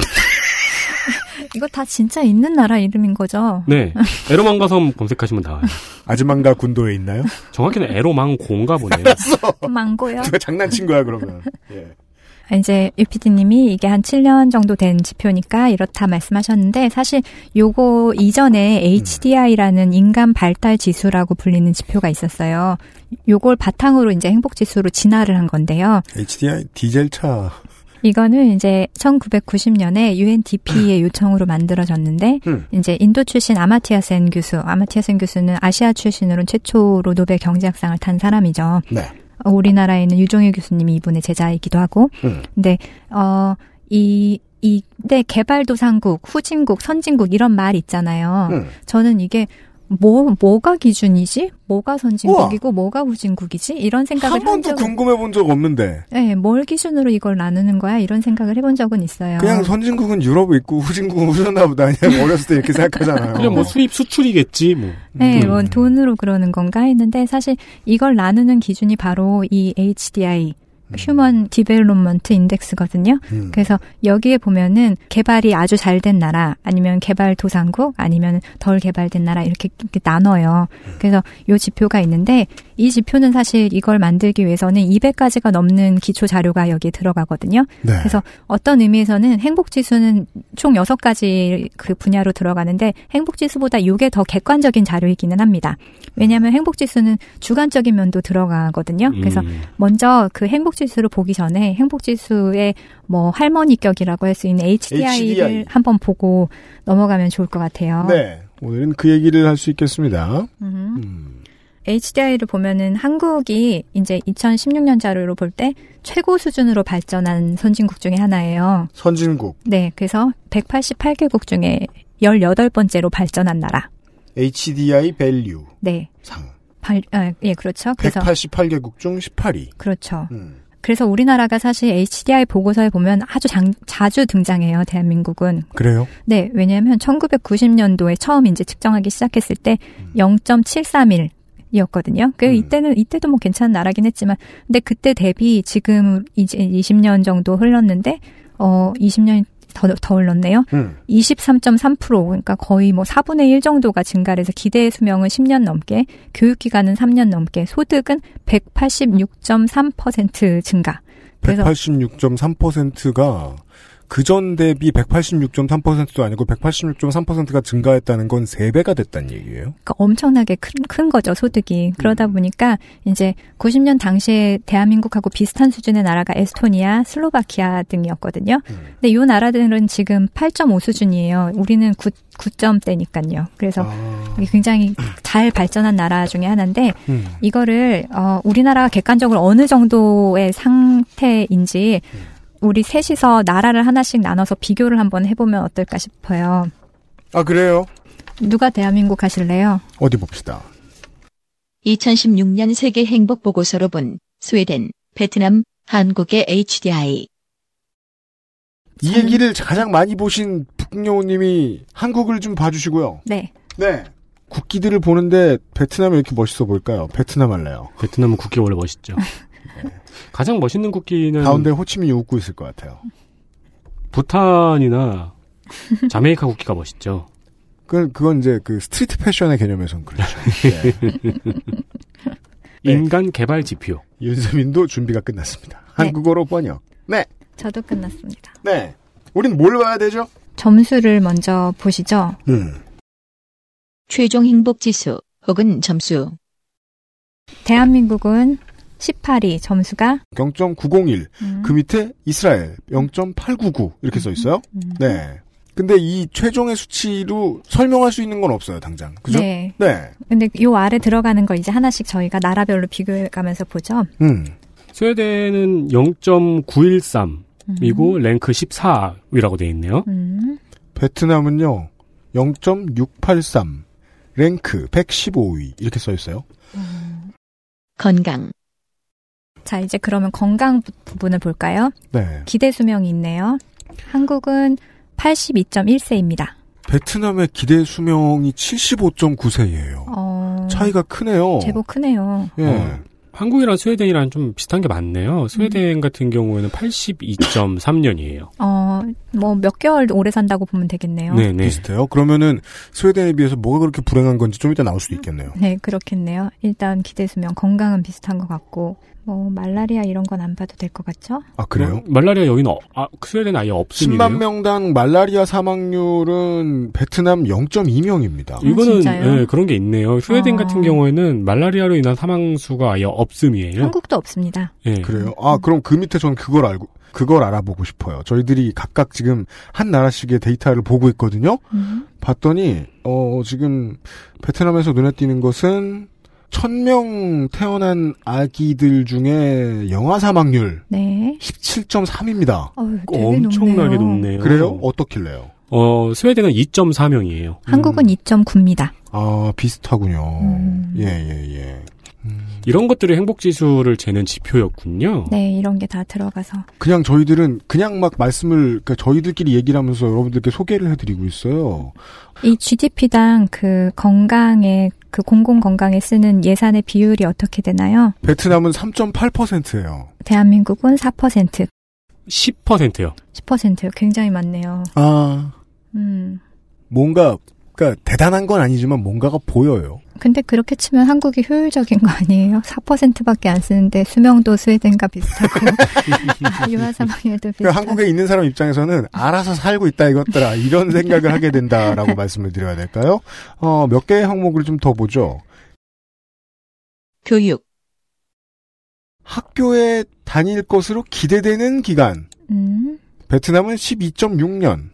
이거 다 진짜 있는 나라 이름인 거죠? 네. 에로망가 섬 검색하시면 나와요. 아즈망가 군도에 있나요? 정확히는 에로망고인가 보네요. 알았어. 망고요? 누가 장난친 거야 그러면. 예. 이제 유피디님이 이게 한 칠 년 정도 된 지표니까 이렇다 말씀하셨는데 사실 요거 이전에 에이치디아이라는 인간 발달 지수라고 불리는 지표가 있었어요. 요걸 바탕으로 이제 행복 지수로 진화를 한 건데요. 에이치디아이 디젤 차 이거는 이제 천구백구십 년에 유엔디피의 요청으로 만들어졌는데 음. 이제 인도 출신 아마티아 센 교수, 아마티아 센 교수는 아시아 출신으로 최초로 노벨 경제학상을 탄 사람이죠. 네. 어, 우리나라에 있는 유종일 교수님이 이분의 제자이기도 하고. 음. 근데 어, 이 이때 개발도상국, 후진국, 선진국 이런 말 있잖아요. 음. 저는 이게 뭐, 뭐가 기준이지? 뭐가 선진국이고, 우와. 뭐가 후진국이지? 이런 생각을 한 번도 한 적은... 궁금해 본 적 없는데. 네, 뭘 기준으로 이걸 나누는 거야? 이런 생각을 해본 적은 있어요. 그냥 선진국은 유럽에 있고, 후진국은 후졌나 보다. 그냥 어렸을 때 이렇게 생각하잖아요. 그냥 뭐 수입, 수출이겠지, 뭐. 네, 음. 뭐 돈으로 그러는 건가 했는데, 사실 이걸 나누는 기준이 바로 이 에이치디아이. 휴먼 디벨롭먼트 인덱스거든요. 음. 그래서 여기에 보면은 개발이 아주 잘된 나라, 아니면 개발 도상국, 아니면 덜 개발된 나라 이렇게, 이렇게 나눠요. 음. 그래서 요 지표가 있는데 이 지표는 사실 이걸 만들기 위해서는 이백 가지가 넘는 기초 자료가 여기에 들어가거든요. 네. 그래서 어떤 의미에서는 행복지수는 총 여섯 가지 그 분야로 들어가는데 행복지수보다 이게 더 객관적인 자료이기는 합니다. 왜냐하면 행복지수는 주관적인 면도 들어가거든요. 그래서 음. 먼저 그 행복 지수를 보기 전에 행복지수의 뭐 할머니격이라고 할 수 있는 에이치디아이를 에이치디아이. 한번 보고 넘어가면 좋을 것 같아요. 네, 오늘은 그 얘기를 할 수 있겠습니다. 음. 음. 에이치디아이를 보면은 한국이 이제 이천십육 년 자료로 볼 때 최고 수준으로 발전한 선진국 중에 하나예요. 선진국. 네, 그래서 백팔십팔 개국 중에 열여덟 번째로 발전한 나라. 에이치디아이 밸류. 네. 상. 발, 아, 예, 그렇죠. 그래서 백팔십팔 개국 중 십팔 위. 그렇죠. 음. 그래서 우리나라가 사실 에이치디아이 보고서에 보면 아주 장, 자주 등장해요, 대한민국은. 그래요? 네, 왜냐하면 천구백구십 년도에 처음 이제 측정하기 시작했을 때 음. 영 점 칠삼일. 이었거든요. 그 음. 이때는 이때도 뭐 괜찮은 나라긴 했지만, 근데 그때 대비 지금 이제 이십 년 정도 흘렀는데, 어 이십 년이 더, 더 흘렀네요. 음. 이십삼 점 삼 퍼센트, 그러니까 거의 뭐 사분의 일 정도가 증가를 해서 기대의 수명은 십 년 넘게, 교육기간은 삼 년 넘게, 소득은 백팔십육 점 삼 퍼센트 증가. 그래서 백팔십육 점 삼 퍼센트가 그전 대비 백팔십육 점 삼 퍼센트도 아니고 백팔십육 점 삼 퍼센트가 증가했다는 건 세 배가 됐다는 얘기예요. 그러니까 엄청나게 큰, 큰 거죠, 소득이. 그러다 음. 보니까 이제 구십 년 당시에 대한민국하고 비슷한 수준의 나라가 에스토니아, 슬로바키아 등이었거든요. 음. 근데 이 나라들은 지금 팔 점 오 수준이에요. 우리는 구, 구 점대니까요. 그래서 아. 굉장히 잘 발전한 나라 중에 하나인데 음. 이거를 어, 우리나라가 객관적으로 어느 정도의 상태인지 음. 우리 셋이서 나라를 하나씩 나눠서 비교를 한번 해보면 어떨까 싶어요. 아, 그래요? 누가 대한민국 하실래요? 어디 봅시다. 이천십육 년 세계 행복 보고서로 본 스웨덴, 베트남, 한국의 에이치디아이. 이 얘기를 가장 많이 보신 북극여우님이 한국을 좀 봐주시고요. 네. 네. 국기들을 보는데 베트남이 이렇게 멋있어 보일까요? 베트남 할래요. 베트남은 국기 원래 멋있죠. 네. 가장 멋있는 국기는 가운데 호치민이 웃고 있을 것 같아요. 부탄이나 자메이카 국기가 멋있죠. 그 그건 이제 그 스트리트 패션의 개념에선 그렇죠. 네. 인간 개발 지표. 윤세민도 준비가 끝났습니다. 네. 한국어로 번역. 네. 저도 끝났습니다. 네. 우린 뭘 봐야 되죠? 점수를 먼저 보시죠. 음. 최종 행복 지수 혹은 점수. 대한민국은 십팔 위, 점수가 영 점 구공일. 음. 그 밑에 이스라엘 영 점 팔구구 이렇게 써 있어요. 음. 네. 근데 이 최종의 수치로 설명할 수 있는 건 없어요, 당장. 그죠? 네. 네. 근데 요 아래 들어가는 걸 이제 하나씩 저희가 나라별로 비교해 가면서 보죠. 음. 스웨덴은 영 점 구일삼이고 음. 랭크 십사 위라고 돼 있네요. 음. 베트남은요. 영 점 육팔삼. 랭크 백십오 위 이렇게 써 있어요. 음. 건강. 자, 이제 그러면 건강 부분을 볼까요? 네. 기대 수명이 있네요. 한국은 팔십이 점 일 세입니다. 베트남의 기대 수명이 칠십오 점 구 세예요. 어... 차이가 크네요. 제법 크네요. 예. 어. 한국이랑 스웨덴이랑 좀 비슷한 게 많네요. 스웨덴 음. 같은 경우에는 팔십이 점 삼 년이에요. 어, 뭐 몇 개월 오래 산다고 보면 되겠네요. 네, 비슷해요. 그러면은 스웨덴에 비해서 뭐가 그렇게 불행한 건지 좀 이따 나올 수도 있겠네요. 네, 그렇겠네요. 일단 기대 수명, 건강은 비슷한 것 같고. 뭐 말라리아 이런 건 안 봐도 될 것 같죠? 아 그래요? 어, 말라리아 여기는 어, 아, 스웨덴 아예 없습니다. 십만 명당 말라리아 사망률은 베트남 영 점 이 명입니다. 아, 이거는 예, 그런 게 있네요. 스웨덴 어... 같은 경우에는 말라리아로 인한 사망 수가 아예 없음이에요. 한국도 없습니다. 예. 그래요? 아 그럼 그 밑에 전 그걸 알고 그걸 알아보고 싶어요. 저희들이 각각 지금 한 나라씩의 데이터를 보고 있거든요. 음. 봤더니 어, 지금 베트남에서 눈에 띄는 것은 천 명 태어난 아기들 중에 영아 사망률 네. 십칠 점 삼입니다. 어휴, 엄청나게 높네요. 높네요. 그래요? 어떻길래요? 어, 스웨덴은 이 점 사 명이에요. 한국은 음. 이 점 구입니다. 아, 비슷하군요. 음. 예, 예, 예. 음. 이런 것들이 행복지수를 재는 지표였군요. 네, 이런 게 다 들어가서. 그냥 저희들은 그냥 막 말씀을, 그러니까 저희들끼리 얘기를 하면서 여러분들께 소개를 해드리고 있어요. 이 지디피당 그 건강에, 그 공공건강에 쓰는 예산의 비율이 어떻게 되나요? 베트남은 삼 점 팔 퍼센트예요. 대한민국은 사 퍼센트. 십 퍼센트요? 십 퍼센트요. 굉장히 많네요. 아. 음. 뭔가, 그러니까 대단한 건 아니지만 뭔가가 보여요. 근데 그렇게 치면 한국이 효율적인 거 아니에요? 사 퍼센트밖에 안 쓰는데 수명도 스웨덴과 비슷하고 유아 사망률도 비슷하고 그러니까 한국에 있는 사람 입장에서는 알아서 살고 있다 이것들아 이런 생각을 하게 된다라고 말씀을 드려야 될까요? 어, 몇 개의 항목을 좀 더 보죠. 교육. 학교에 다닐 것으로 기대되는 기간. 음. 베트남은 십이 점 육 년.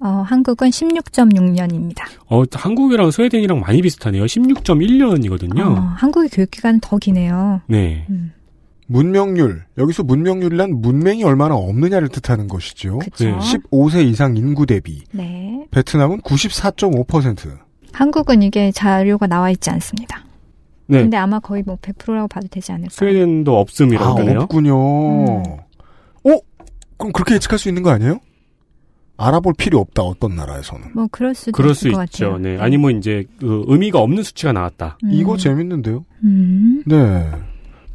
어, 한국은 십육 점 육 년입니다. 어, 한국이랑 스웨덴이랑 많이 비슷하네요. 십육 점 일 년이거든요. 어, 한국의 교육기간은 더 기네요. 네. 음. 문명률. 여기서 문명률이란 문맹이 얼마나 없느냐를 뜻하는 것이죠. 네. 십오 세 이상 인구 대비. 네. 베트남은 구십사 점 오 퍼센트. 한국은 이게 자료가 나와 있지 않습니다. 네. 근데 아마 거의 뭐 백 퍼센트라고 봐도 되지 않을까요? 스웨덴도 없음이라고 그러네요. 아, 없군요. 음. 어? 그럼 그렇게 예측할 수 있는 거 아니에요? 알아볼 필요 없다, 어떤 나라에서는. 뭐, 그럴 수도 그럴 있을 수 것 있죠. 같아요. 네. 아니면 이제, 그 의미가 없는 수치가 나왔다. 음. 이거 재밌는데요? 음. 네.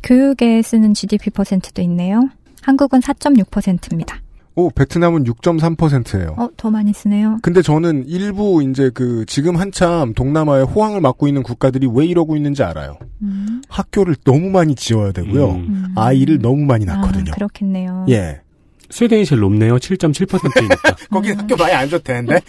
교육에 쓰는 지디피 퍼센트도 있네요. 한국은 사 점 육 퍼센트입니다. 오, 베트남은 육 점 삼 퍼센트예요. 어, 더 많이 쓰네요. 근데 저는 일부 이제 그, 지금 한참 동남아에 호황을 맡고 있는 국가들이 왜 이러고 있는지 알아요. 음. 학교를 너무 많이 지어야 되고요. 음. 아이를 너무 많이 낳거든요. 아, 그렇겠네요. 예. 스웨덴이 제일 높네요. 칠 점 칠 퍼센트니까. 거긴 학교 많이 안 좋대는데.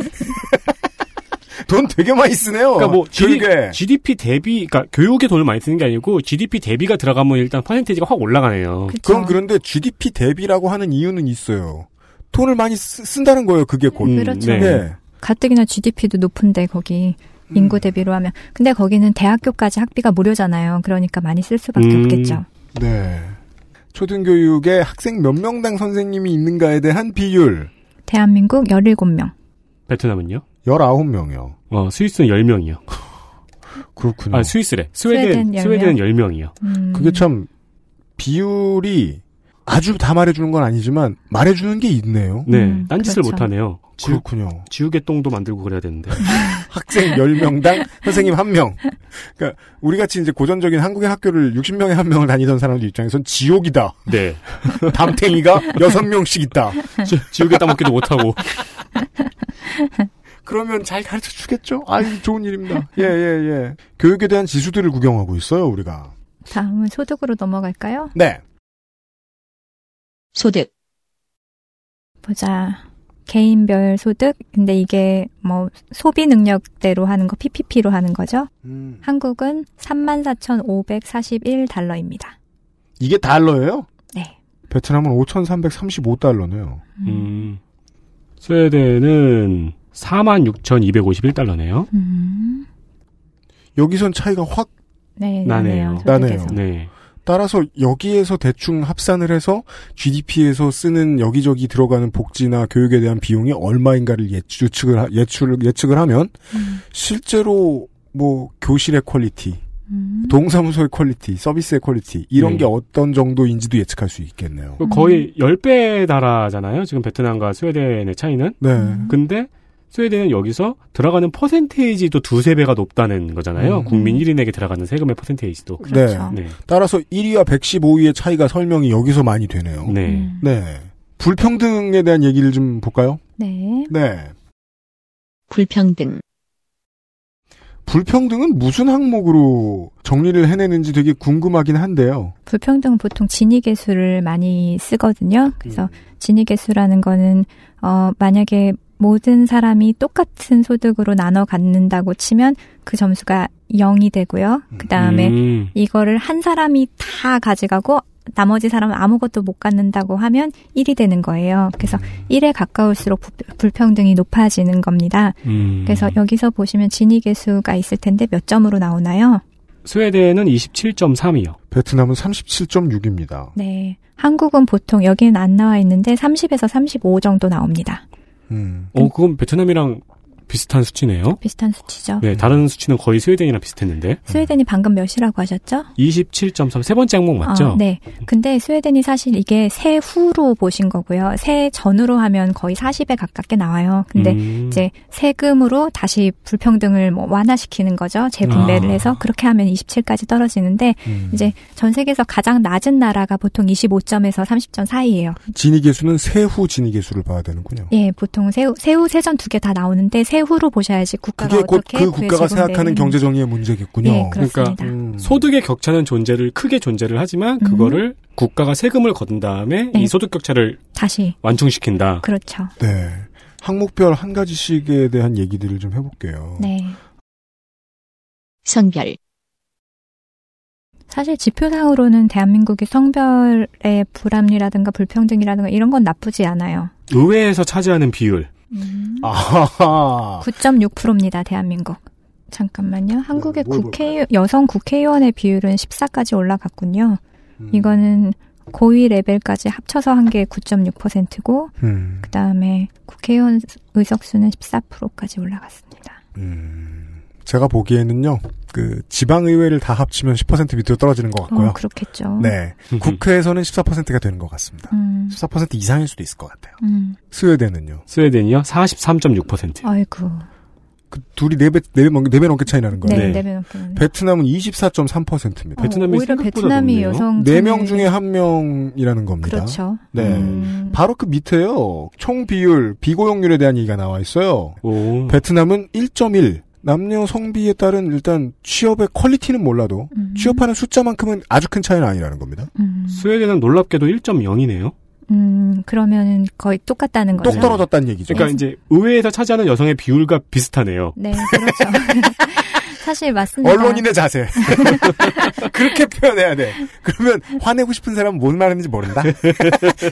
돈 되게 많이 쓰네요. 그러니까 뭐 지디, 지디피 대비, 그러니까 교육에 돈을 많이 쓰는 게 아니고 지디피 대비가 들어가면 일단 퍼센티지가 확 올라가네요. 그쵸. 그럼 그런데 지디피 대비라고 하는 이유는 있어요. 돈을 많이 쓰, 쓴다는 거예요. 그게 곧. 음, 그렇죠. 네. 네. 가뜩이나 지디피도 높은데 거기. 인구 대비로 하면. 근데 거기는 대학교까지 학비가 무료잖아요. 그러니까 많이 쓸 수밖에 음, 없겠죠. 네. 초등교육에 학생 몇 명당 선생님이 있는가에 대한 비율. 대한민국 열일곱 명. 베트남은요? 열아홉 명이요. 어, 스위스는 열 명이요. 그렇군요. 아, 스위스래. 스웨덴, 스웨덴 열 명. 스웨덴은 열 명이요. 음... 그게 참 비율이 아주 다 말해주는 건 아니지만 말해주는 게 있네요. 네. 음, 딴짓을 그렇죠. 못하네요. 지우, 그렇군요. 지우개 똥도 만들고 그래야 되는데. 학생 열 명당 선생님 한 명. 그러니까 우리같이 이제 고전적인 한국의 학교를 육십 명에 한 명을 다니던 사람들 입장에선 지옥이다. 네. 담탱이가 여섯 명씩 있다. 지, 지우개 따먹기도 못하고. 그러면 잘 가르쳐주겠죠? 아유, 좋은 일입니다. 예, 예, 예. 교육에 대한 지수들을 구경하고 있어요, 우리가. 다음은 소득으로 넘어갈까요? 네. 소득. 보자. 개인별 소득. 근데 이게 뭐 소비 능력대로 하는 거 피피피로 하는 거죠. 음. 한국은 삼만 사천오백사십일 달러입니다. 이게 달러예요? 네. 베트남은 오천삼백삼십오 달러네요. 음. 음. 스웨덴은 사만 육천이백오십일 달러네요. 음. 여기선 차이가 확 네, 나네요. 나네요. 네. 따라서 여기에서 대충 합산을 해서 지디피에서 쓰는 여기저기 들어가는 복지나 교육에 대한 비용이 얼마인가를 예측을 예측을 예측을 하면 음. 실제로 뭐 교실의 퀄리티, 음. 동사무소의 퀄리티, 서비스의 퀄리티 이런 네. 게 어떤 정도인지도 예측할 수 있겠네요. 거의 열 배 달하잖아요. 지금 베트남과 스웨덴의 차이는. 네. 음. 근데 스웨덴은 여기서 들어가는 퍼센테이지도 두세 배가 높다는 거잖아요. 음. 국민 일 인에게 들어가는 세금의 퍼센테이지도. 그렇죠. 네. 네. 따라서 일 위와 백십오 위의 차이가 설명이 여기서 많이 되네요. 네. 음. 네. 불평등에 대한 얘기를 좀 볼까요? 네. 네. 불평등. 불평등은 무슨 항목으로 정리를 해내는지 되게 궁금하긴 한데요. 불평등은 보통 진위계수를 많이 쓰거든요. 그래서 음. 진위계수라는 거는 어, 만약에 모든 사람이 똑같은 소득으로 나눠 갖는다고 치면 그 점수가 영이 되고요. 그 다음에 음. 이거를 한 사람이 다 가져가고 나머지 사람은 아무것도 못 갖는다고 하면 일이 되는 거예요. 그래서 일에 가까울수록 부, 불평등이 높아지는 겁니다. 음. 그래서 여기서 보시면 진위계수가 있을 텐데 몇 점으로 나오나요? 스웨덴은 이십칠 점 삼이요. 베트남은 삼십칠 점 육입니다. 네, 한국은 보통 여기는 안 나와 있는데 삼십에서 삼십오 정도 나옵니다. 음. 어, 그건 베트남이랑 비슷한 수치네요. 비슷한 수치죠. 네, 다른 수치는 거의 스웨덴이랑 비슷했는데. 스웨덴이 방금 몇이라고 하셨죠? 이십칠 점 삼, 세 번째 항목 맞죠? 어, 네. 근데 스웨덴이 사실 이게 세 후로 보신 거고요. 세 전으로 하면 거의 사십에 가깝게 나와요. 근데 음. 이제 세금으로 다시 불평등을 뭐 완화시키는 거죠. 재분배를 아. 해서 그렇게 하면 이십칠까지 떨어지는데 음. 이제 전 세계에서 가장 낮은 나라가 보통 이십오 점에서 삼십 점 사이예요. 진위계수는 세후 진위계수를 봐야 되는군요. 예, 보통 세후, 세후 세전 두 개 다 나오는데 세후로 보셔야지 국가가 어떻게 그 국가가 생각하는 경제 정의의 문제겠군요. 네, 그러니까 음. 소득의 격차는 존재를 크게 존재를 하지만 음. 그거를 국가가 세금을 거둔 다음에 네. 이 소득 격차를 다시 완충시킨다. 그렇죠. 네, 항목별 한 가지씩에 대한 얘기들을 좀 해볼게요. 네. 성별. 사실 지표상으로는 대한민국이 성별의 불합리라든가 불평등이라든가 이런 건 나쁘지 않아요. 의회에서 차지하는 비율. 음. 아하. 구 점 육 퍼센트입니다, 대한민국. 잠깐만요. 한국의 네, 국회 여성 국회의원의 비율은 십사까지 올라갔군요. 음. 이거는 고위 레벨까지 합쳐서 한 게 구 점 육 퍼센트고, 음. 그 다음에 국회의원 의석수는 십사 퍼센트까지 올라갔습니다. 음. 제가 보기에는요, 그 지방의회를 다 합치면 십 퍼센트 밑으로 떨어지는 것 같고요. 어, 그렇겠죠. 네, 국회에서는 십사 퍼센트가 되는 것 같습니다. 음. 십사 퍼센트 이상일 수도 있을 것 같아요. 음. 스웨덴은요? 스웨덴이요? 사십삼 점 육 퍼센트. 아이고. 그 둘이 네 배 네 배 넘게, 네 배 넘게 차이 나는 거예요. 네, 네 배 넘게. 베트남은 이십사 점 삼 퍼센트입니다. 어, 베트남이 오히려 베트남이 높네요. 여성 네 명 중에 한 명이라는 겁니다. 그렇죠. 네, 음. 바로 그 밑에요. 총 비율 비고용률에 대한 얘기가 나와 있어요. 오. 베트남은 일 점 일. 남녀 성비에 따른 일단 취업의 퀄리티는 몰라도 음. 취업하는 숫자만큼은 아주 큰 차이는 아니라는 겁니다. 음. 스웨덴은 놀랍게도 일 점 영이네요. 음, 그러면은 거의 똑같다는 거죠. 똑 떨어졌다는 얘기죠. 그러니까 네. 이제 의회에서 차지하는 여성의 비율과 비슷하네요. 네, 그렇죠. 사실 맞습니다. 언론인의 자세. 그렇게 표현해야 돼. 그러면 화내고 싶은 사람은 뭔 말인지 모른다.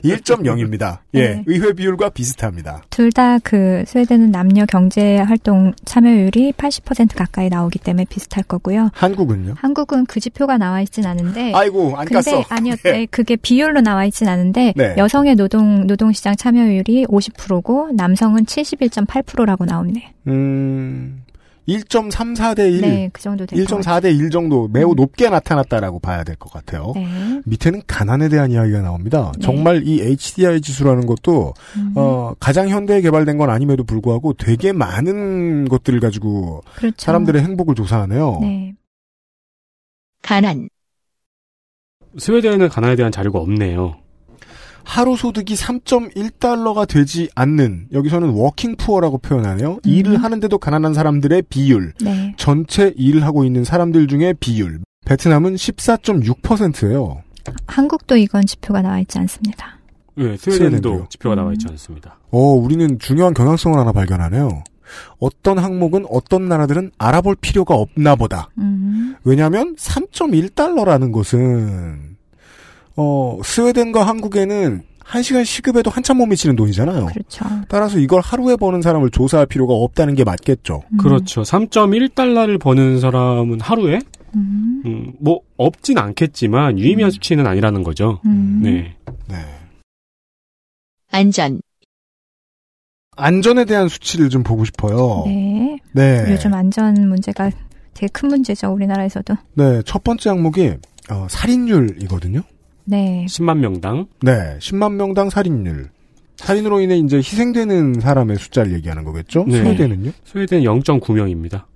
일 점 영입니다. 예, 네. 의회 비율과 비슷합니다. 둘 다 그 스웨덴은 남녀 경제 활동 참여율이 팔십 퍼센트 가까이 나오기 때문에 비슷할 거고요. 한국은요? 한국은 그 지표가 나와 있진 않은데. 아이고, 안 근데, 깠어. 아니요, 네. 그게 비율로 나와 있진 않은데 네. 여성의 노동 노동시장 참여율이 오십 퍼센트고 남성은 칠십일 점 팔 퍼센트라고 나오네요. 음. 일 점 삼사 대 일, 네, 그 정도 일 점 사 대 일 정도 매우 음. 높게 나타났다라고 봐야 될 것 같아요. 네. 밑에는 가난에 대한 이야기가 나옵니다. 네. 정말 이 에이치디아이 지수라는 것도 음. 어, 가장 현대에 개발된 건 아님에도 불구하고 되게 많은 것들을 가지고 그렇죠. 사람들의 행복을 조사하네요. 네. 가난. 스웨덴은 가난에 대한 자료가 없네요. 하루 소득이 삼 점 일 달러가 되지 않는, 여기서는 워킹 푸어라고 표현하네요. 음. 일을 하는데도 가난한 사람들의 비율, 네. 전체 일을 하고 있는 사람들 중에 비율. 베트남은 십사 점 육 퍼센트예요. 한국도 이건 지표가 나와 있지 않습니다. 네, 스웨덴도 지표가 나와 있지 않습니다. 음. 어, 우리는 중요한 경향성을 하나 발견하네요. 어떤 항목은 어떤 나라들은 알아볼 필요가 없나 보다. 음. 왜냐하면 삼 점 일 달러라는 것은 어, 스웨덴과 한국에는 한 시간 시급에도 한참 못 미치는 돈이잖아요. 그렇죠. 따라서 이걸 하루에 버는 사람을 조사할 필요가 없다는 게 맞겠죠. 음. 그렇죠. 삼 점 일 달러를 버는 사람은 하루에? 음. 음, 뭐, 없진 않겠지만 유의미한 음. 수치는 아니라는 거죠. 음. 네. 네. 안전. 안전에 대한 수치를 좀 보고 싶어요. 네. 네. 요즘 안전 문제가 되게 큰 문제죠. 우리나라에서도. 네. 첫 번째 항목이, 어, 살인율이거든요. 네. 십만 명당? 네. 십만 명당 살인율. 살인으로 인해 이제 희생되는 사람의 숫자를 얘기하는 거겠죠? 네. 스웨덴은요? 스웨덴은 영 점 구 명입니다.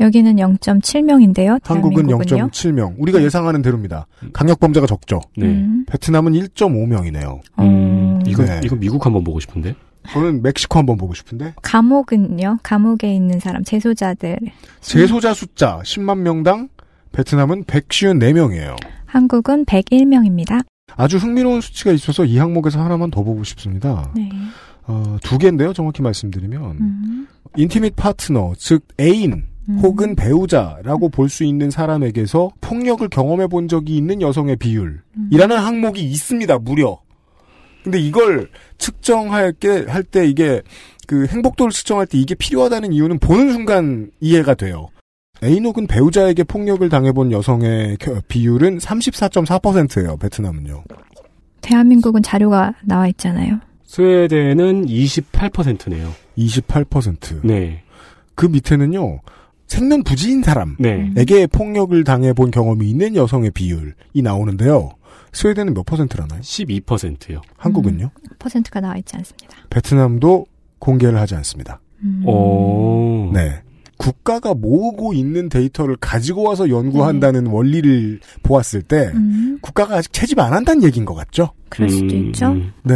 여기는 영 점 칠 명인데요. 한국은 영 점 칠 명. 우리가 예상하는 대로입니다. 강력범죄가 적죠. 네. 베트남은 일 점 오 명이네요. 음. 음. 이건, 네. 이건 미국 한번 보고 싶은데? 저는 멕시코 한번 보고 싶은데. 감옥은요? 감옥에 있는 사람, 재소자들. 재소자 숫자 십만 명당 베트남은 백오십사 명이에요. 한국은 백일 명입니다. 아주 흥미로운 수치가 있어서 이 항목에서 하나만 더 보고 싶습니다. 네. 어, 두 개인데요, 정확히 말씀드리면. 음. 인티밋 파트너, 즉 애인 음. 혹은 배우자라고 음. 볼 수 있는 사람에게서 폭력을 경험해 본 적이 있는 여성의 비율이라는 음. 항목이 있습니다, 무려. 근데 이걸 측정할 게, 할 때 이게, 그 행복도를 측정할 때 이게 필요하다는 이유는 보는 순간 이해가 돼요. 애인 혹은 배우자에게 폭력을 당해본 여성의 비율은 삼십사 점 사 퍼센트예요, 베트남은요. 대한민국은 자료가 나와 있잖아요. 스웨덴은 이십팔 퍼센트네요. 이십팔 퍼센트. 네. 그 밑에는요, 생명부지인 사람에게 네. 폭력을 당해본 경험이 있는 여성의 비율이 나오는데요. 스웨덴은 몇 퍼센트라나요? 십이 퍼센트요. 한국은요? 음, 퍼센트가 나와 있지 않습니다. 베트남도 공개를 하지 않습니다. 음. 오. 네. 국가가 모으고 있는 데이터를 가지고 와서 연구한다는 네. 원리를 보았을 때 음. 국가가 아직 채집 안 한다는 얘기인 것 같죠? 그럴 수도 음. 있죠. 네.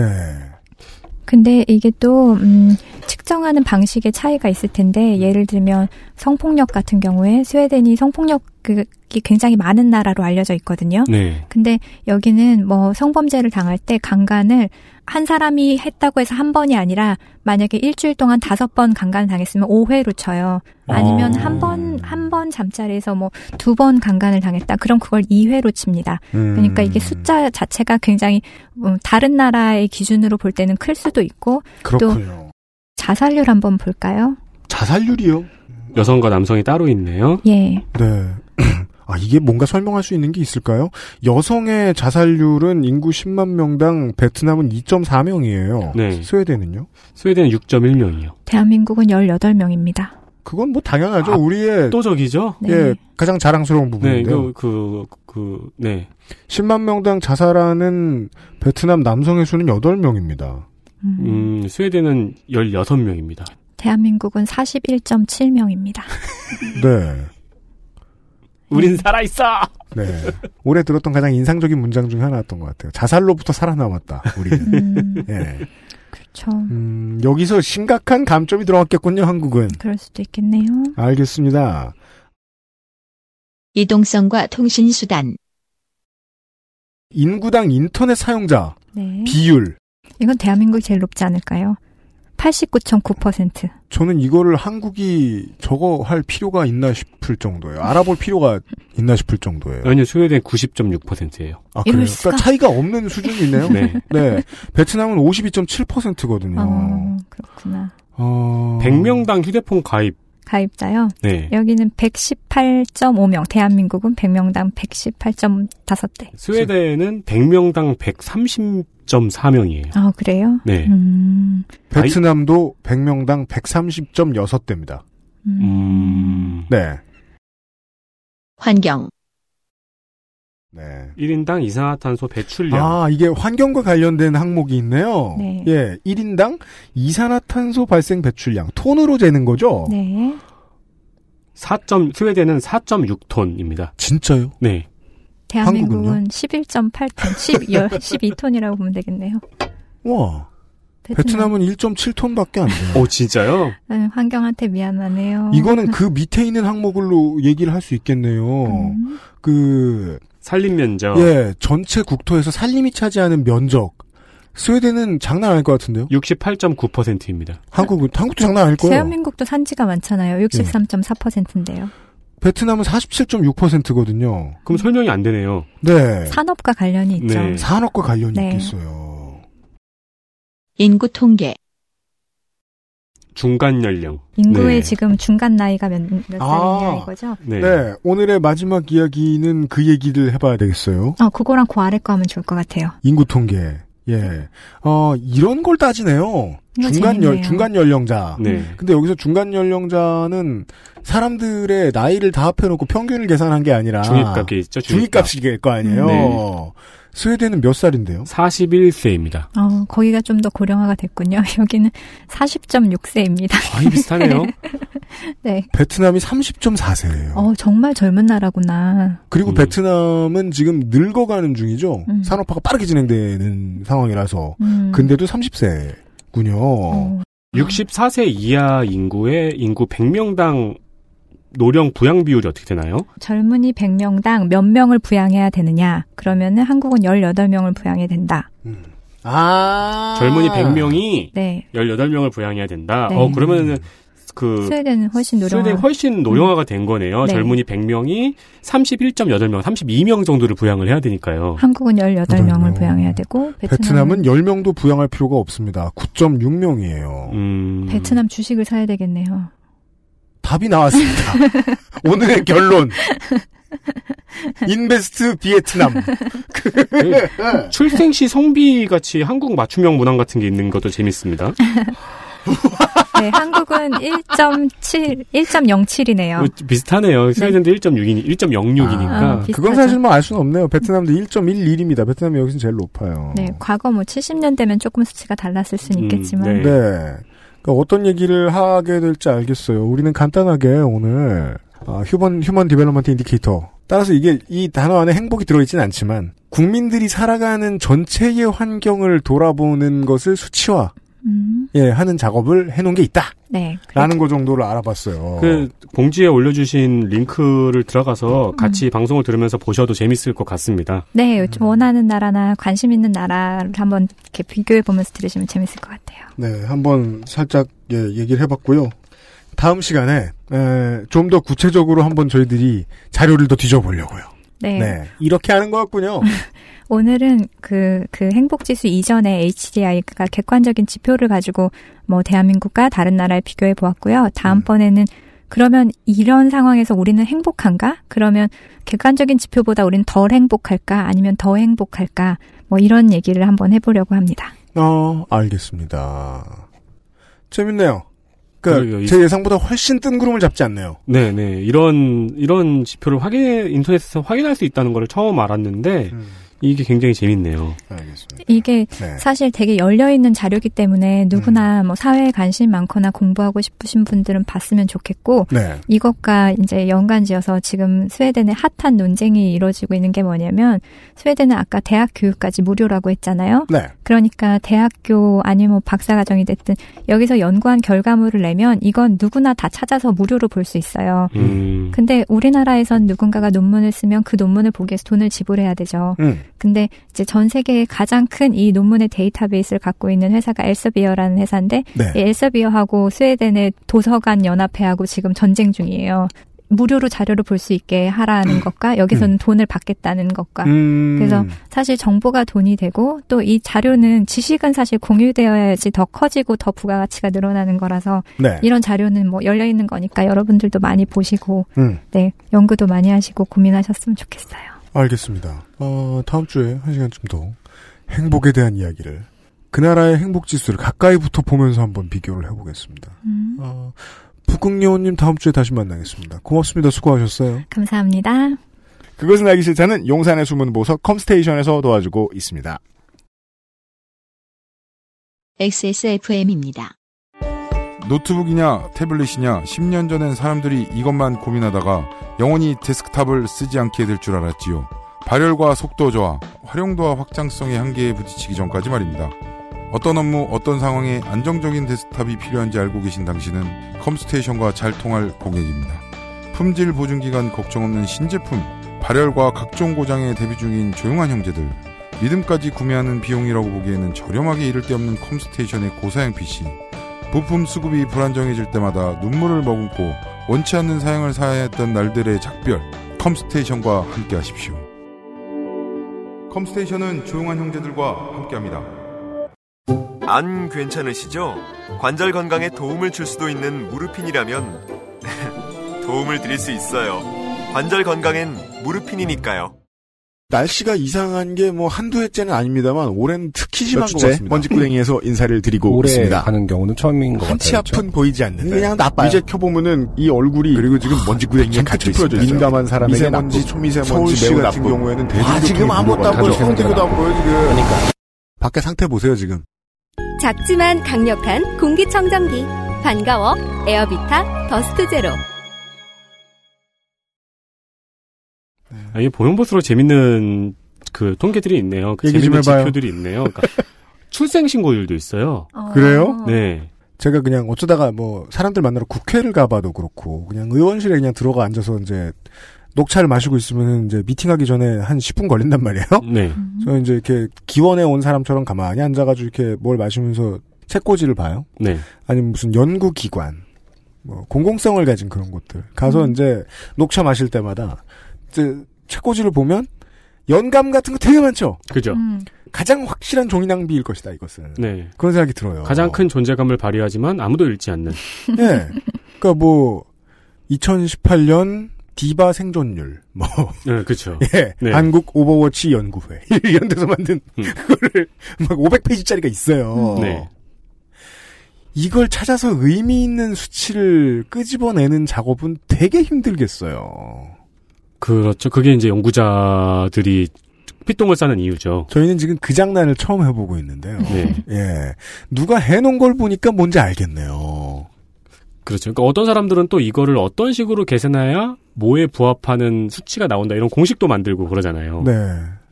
근데 이게 또 음, 측정하는 방식의 차이가 있을 텐데 예를 들면 성폭력 같은 경우에 스웨덴이 성폭력이 굉장히 많은 나라로 알려져 있거든요. 네. 근데 여기는 뭐 성범죄를 당할 때 강간을 한 사람이 했다고 해서 한 번이 아니라 만약에 일주일 동안 다섯 번 강간을 당했으면 오 회로 쳐요. 아니면 아. 한 번, 한 번 잠자리에서 뭐 두 번 강간을 당했다. 그럼 그걸 이 회로 칩니다. 음. 그러니까 이게 숫자 자체가 굉장히 다른 나라의 기준으로 볼 때는 클 수도 있고. 그렇군요. 또 자살률 한번 볼까요? 자살률이요? 여성과 남성이 따로 있네요. 예. 네. 아, 이게 뭔가 설명할 수 있는 게 있을까요? 여성의 자살률은 인구 십만 명당 베트남은 이 점 사 명이에요. 네. 스웨덴은요? 스웨덴은 육 점 일 명이요. 대한민국은 열여덟 명입니다. 그건 뭐 당연하죠. 아, 우리의 압도적이죠. 예, 네. 가장 자랑스러운 부분인데요. 네, 그, 그, 그, 네. 십만 명당 자살하는 베트남 남성의 수는 여덟 명입니다. 음, 음 스웨덴은 열여섯 명입니다. 대한민국은 사십일 점 칠 명입니다. 네. 우린 살아있어! 네. 올해 들었던 가장 인상적인 문장 중에 하나였던 것 같아요. 자살로부터 살아남았다, 우리는. 음, 네. 그렇죠. 음, 여기서 심각한 감점이 들어왔겠군요, 한국은. 그럴 수도 있겠네요. 알겠습니다. 이동성과 통신수단. 인구당 인터넷 사용자. 네. 비율. 이건 대한민국이 제일 높지 않을까요? 팔십구 점 구 퍼센트. 저는 이거를 한국이 저거 할 필요가 있나 싶을 정도예요. 알아볼 필요가 있나 싶을 정도예요. 아니요, 스웨덴 구십 점 육 퍼센트예요. 아, 그래요? 그러니까 차이가 없는 수준이네요. 네. 네. 베트남은 오십이 점 칠 퍼센트거든요. 어, 그렇구나. 어... 백 명당 휴대폰 가입. 가입자요? 네. 여기는 백십팔 점 오 명. 대한민국은 백 명당 백십팔 점 오 대. 스웨덴은 백 명당 백삼십 점 사 명이에요. 아, 그래요? 네. 음... 베트남도 백 명당 백삼십 점 육 대입니다. 음... 네. 환경. 네. 일 인당 이산화탄소 배출량. 아, 이게 환경과 관련된 항목이 있네요. 네. 예. 일 인당 이산화탄소 발생 배출량. 톤으로 재는 거죠? 네. 사 점, 스웨덴은 사 점 육 톤입니다. 진짜요? 네. 대한민국은 십일 점 팔 톤, 십이 톤이라고 보면 되겠네요. 와, 베트남은 일 점 칠 톤밖에 안 돼요. 어, 진짜요? 네, 환경한테 미안하네요. 이거는 그 밑에 있는 항목으로 얘기를 할 수 있겠네요. 음. 그 산림 면적. 예, 전체 국토에서 산림이 차지하는 면적. 스웨덴은 장난 아닐 것 같은데요? 육십팔 점 구 퍼센트입니다. 한국은 한국도 장난 아닐 거예요. 대한민국도 산지가 많잖아요. 육십삼 점 사 퍼센트인데요. 베트남은 사십칠 점 육 퍼센트거든요. 그럼 설명이 안 되네요. 네. 산업과 관련이 있죠. 네. 산업과 관련이 네. 있겠어요. 인구 통계. 중간 연령. 인구의 네. 지금 중간 나이가 몇, 몇 아, 살이냐 이거죠? 네. 네. 오늘의 마지막 이야기는 그 얘기를 해봐야 되겠어요. 어, 그거랑 그 아래 거 하면 좋을 것 같아요. 인구 통계. 예. 어, 이런 걸 따지네요. 중간 연, 중간 연령자. 네. 근데 여기서 중간 연령자는 사람들의 나이를 다 합해놓고 평균을 계산한 게 아니라. 중위값이 있죠, 중위값. 중위값일 거 아니에요? 네. 스웨덴은 몇 살인데요? 사십일 세입니다. 어, 거기가 좀 더 고령화가 됐군요. 여기는 사십 점 육 세입니다. 많이 비슷하네요. 네. 베트남이 삼십 점 사 세예요. 어, 정말 젊은 나라구나. 그리고 음. 베트남은 지금 늙어가는 중이죠? 음. 산업화가 빠르게 진행되는 상황이라서. 음. 근데도 삼십 세. 있군요. 어. 육십사 세 이하 인구의 인구 백 명당 노령 부양 비율이 어떻게 되나요? 젊은이 백 명당 몇 명을 부양해야 되느냐? 그러면은 한국은 열여덟 명을 부양해야 된다. 음. 아. 젊은이 백 명이 네. 열여덟 명을 부양해야 된다. 네. 어, 그러면은 그 스웨덴은 훨씬 노령화. 스웨덴 훨씬 노령화가 된 거네요. 네. 젊은이 백 명이 삼십일 점 팔 명, 삼십이 명 정도를 부양을 해야 되니까요. 한국은 열여덟 명을 부양해야 되고 베트남은, 베트남은 열 명도 부양할 필요가 없습니다. 구 점 육 명이에요. 음... 베트남 주식을 사야 되겠네요. 답이 나왔습니다. 오늘의 결론. 인베스트 비에트남. 출생시 성비 같이 한국 맞춤형 문항 같은 게 있는 것도 재밌습니다. 네, 한국은 일 점 칠, 일 점 영칠이네요. 비슷하네요. 스웨덴도 네. 일 점 육이니, 일 점 영육이니까. 아, 그건 사실 뭐 알 수는 없네요. 베트남도 일 점 일일입니다. 베트남이 여기서 제일 높아요. 네, 과거 뭐 칠십 년대면 조금 수치가 달랐을 수는 있겠지만. 음, 네. 네. 그러니까 어떤 얘기를 하게 될지 알겠어요. 우리는 간단하게 오늘 아, 휴먼, 휴먼 디벨롭먼트 인디케이터. 따라서 이게 이 단어 안에 행복이 들어있진 않지만 국민들이 살아가는 전체의 환경을 돌아보는 것을 수치화. 음. 예, 하는 작업을 해놓은 게 있다. 네. 라는 거 정도를 알아봤어요. 그, 봉지에 올려주신 링크를 들어가서 같이 음. 방송을 들으면서 보셔도 재밌을 것 같습니다. 네, 음. 원하는 나라나 관심 있는 나라를 한번 이렇게 비교해보면서 들으시면 재밌을 것 같아요. 네, 한번 살짝, 예, 얘기를 해봤고요. 다음 시간에, 에, 좀 더 구체적으로 한번 저희들이 자료를 더 뒤져보려고요. 네. 네. 이렇게 하는 것 같군요. 오늘은 그, 그 행복지수 이전에 에이치디아이가 객관적인 지표를 가지고 뭐 대한민국과 다른 나라를 비교해 보았고요. 다음번에는 그러면 이런 상황에서 우리는 행복한가? 그러면 객관적인 지표보다 우리는 덜 행복할까? 아니면 더 행복할까? 뭐 이런 얘기를 한번 해보려고 합니다. 어, 알겠습니다. 재밌네요. 그러니까 제 예상보다 훨씬 뜬구름을 잡지 않네요. 네, 네. 이런, 이런 지표를 확인, 인터넷에서 확인할 수 있다는 걸 처음 알았는데, 음. 이게 굉장히 재밌네요. 알겠습니다. 이게 네. 사실 되게 열려있는 자료이기 때문에 누구나 음. 뭐 사회에 관심 많거나 공부하고 싶으신 분들은 봤으면 좋겠고, 네. 이것과 이제 연관지어서 지금 스웨덴의 핫한 논쟁이 이루어지고 있는 게 뭐냐면, 스웨덴은 아까 대학 교육까지 무료라고 했잖아요. 네. 그러니까 대학교 아니면 뭐 박사과정이 됐든 여기서 연구한 결과물을 내면 이건 누구나 다 찾아서 무료로 볼 수 있어요. 음. 근데 우리나라에선 누군가가 논문을 쓰면 그 논문을 보기 위해서 돈을 지불해야 되죠. 음. 근데 이제 전 세계의 가장 큰 이 논문의 데이터베이스를 갖고 있는 회사가 엘서비어라는 회사인데 네. 엘서비어하고 스웨덴의 도서관 연합회하고 지금 전쟁 중이에요. 무료로 자료를 볼 수 있게 하라는 것과 여기서는 음. 돈을 받겠다는 것과 음. 그래서 사실 정보가 돈이 되고 또 이 자료는 지식은 사실 공유되어야지 더 커지고 더 부가가치가 늘어나는 거라서 네. 이런 자료는 뭐 열려있는 거니까 여러분들도 많이 보시고 음. 네 연구도 많이 하시고 고민하셨으면 좋겠어요. 알겠습니다. 어, 다음 주에 한 시간쯤 더 행복에 대한 이야기를 그 나라의 행복지수를 가까이부터 보면서 한번 비교를 해보겠습니다. 음. 어, 북극여우님 다음 주에 다시 만나겠습니다. 고맙습니다. 수고하셨어요. 감사합니다. 그것은 알기 싫다는 용산의 숨은 보석 컴스테이션에서 도와주고 있습니다. 엑스에스에프엠입니다. 노트북이냐 태블릿이냐 십 년 전엔 사람들이 이것만 고민하다가 영원히 데스크탑을 쓰지 않게 될 줄 알았지요. 발열과 속도 저하, 활용도와 확장성의 한계에 부딪히기 전까지 말입니다. 어떤 업무, 어떤 상황에 안정적인 데스크탑이 필요한지 알고 계신 당신은 컴스테이션과 잘 통할 고객입니다. 품질 보증기간 걱정 없는 신제품, 발열과 각종 고장에 대비 중인 조용한 형제들, 믿음까지 구매하는 비용이라고 보기에는 저렴하게 이를 데 없는 컴스테이션의 고사양 피씨, 부품 수급이 불안정해질 때마다 눈물을 머금고 원치 않는 사양을 사야 했던 날들의 작별, 컴스테이션과 함께하십시오. 컴스테이션은 조용한 형제들과 함께합니다. 안 괜찮으시죠? 관절 건강에 도움을 줄 수도 있는 무르핀이라면 도움을 드릴 수 있어요. 관절 건강엔 무르핀이니까요. 날씨가 이상한 게 뭐 한두 해째는 아닙니다만 올해는 특히 심한 것 같습니다. 먼지구덩이에서 인사를 드리고 올해 있습니다. 올해 가는 경우는 처음인 것 같아요. 한치 앞은 보이지 않는데 그냥 나빠요. 이제 켜보면은 이 얼굴이 그리고 지금 먼지구덩이에 갇혀 있습니다. 민감한 사람에게 미세먼지, 초미세먼지, 서울시 매우 같은 나쁜 경우에는 대중교통이 지금 아무것도 안 보여. 수원대교도 안 보여 지금. 그러니까 밖에 상태 보세요 지금. 작지만 강력한 공기청정기 반가워 에어비타 더스트 제로. 아, 이게 보형보수로 재밌는 그 통계들이 있네요. 그 재밌는 지표들이 있네요. 그러니까 출생신고율도 있어요. 아. 그래요? 네. 제가 그냥 어쩌다가 뭐 사람들 만나러 국회를 가봐도 그렇고 그냥 의원실에 그냥 들어가 앉아서 이제 녹차를 마시고 있으면 이제 미팅하기 전에 한 십 분 걸린단 말이에요. 네. 음. 저는 이제 이렇게 기원에 온 사람처럼 가만히 앉아가지고 이렇게 뭘 마시면서 책꽂이를 봐요. 네. 아니면 무슨 연구기관, 뭐 공공성을 가진 그런 곳들 가서 음. 이제 녹차 마실 때마다 이제 책꽂이를 보면 연감 같은 거 되게 많죠. 그죠. 음. 가장 확실한 종이 낭비일 것이다 이것은. 네. 그런 생각이 들어요. 가장 큰 존재감을 발휘하지만 아무도 읽지 않는. 네. 그러니까 뭐 이천십팔 년 디바 생존율 뭐. 네, 그렇죠. 예. 네. 한국 오버워치 연구회 이런 데서 만든 음. 그거를 막 오백 페이지짜리가 있어요. 음. 네. 이걸 찾아서 의미 있는 수치를 끄집어내는 작업은 되게 힘들겠어요. 그렇죠. 그게 이제 연구자들이 피똥을 싸는 이유죠. 저희는 지금 그 장난을 처음 해보고 있는데요. 네. 예. 누가 해놓은 걸 보니까 뭔지 알겠네요. 그렇죠. 그러니까 어떤 사람들은 또 이거를 어떤 식으로 계산해야 뭐에 부합하는 수치가 나온다 이런 공식도 만들고 그러잖아요. 네.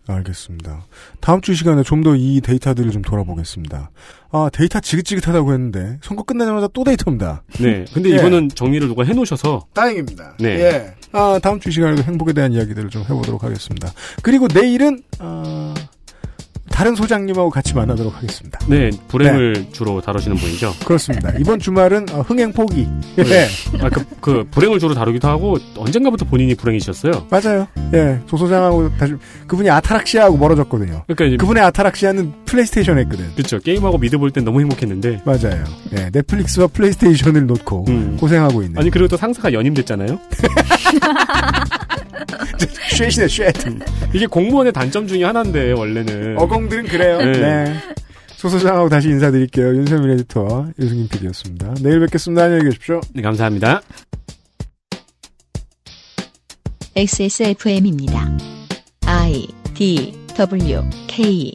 알겠습니다. 다음 주 시간에 좀 더 이 데이터들을 좀 돌아보겠습니다. 아, 데이터 지긋지긋하다고 했는데 선거 끝나자마자 또 데이터입니다. 네. 근데 예. 이거는 정리를 누가 해놓으셔서 다행입니다. 네. 예. 아, 다음 주 시간에도 행복에 대한 이야기들을 좀 해보도록 하겠습니다. 그리고 내일은 아, 다른 소장님하고 같이 만나도록 하겠습니다. 네. 불행을 네. 주로 다루시는 분이죠. 그렇습니다. 이번 주말은 어, 흥행 포기. 예. 네. 아, 그, 그 불행을 주로 다루기도 하고 언젠가부터 본인이 불행이셨어요. 맞아요. 예. 조 소장하고 다시 그분이 아타락시아하고 멀어졌거든요. 그러니까 이제, 그분의 아타락시아는 플레이스테이션 했거든. 그렇죠. 게임하고 미드 볼 땐 너무 행복했는데. 맞아요. 예. 넷플릭스와 플레이스테이션을 놓고 음. 고생하고 있는. 아니 그리고 또 상사가 연임됐잖아요. 쉐시네 쉐. 이게 공무원의 단점 중에 하나인데 원래는. 어공들은 그래요. 네. 네. 소소장하고 다시 인사드릴게요. 윤세민 에디터와 유승균 피디였습니다. 내일 뵙겠습니다. 안녕히 계십시오. 네, 감사합니다. 엑스에스에프엠입니다. I, D, W, K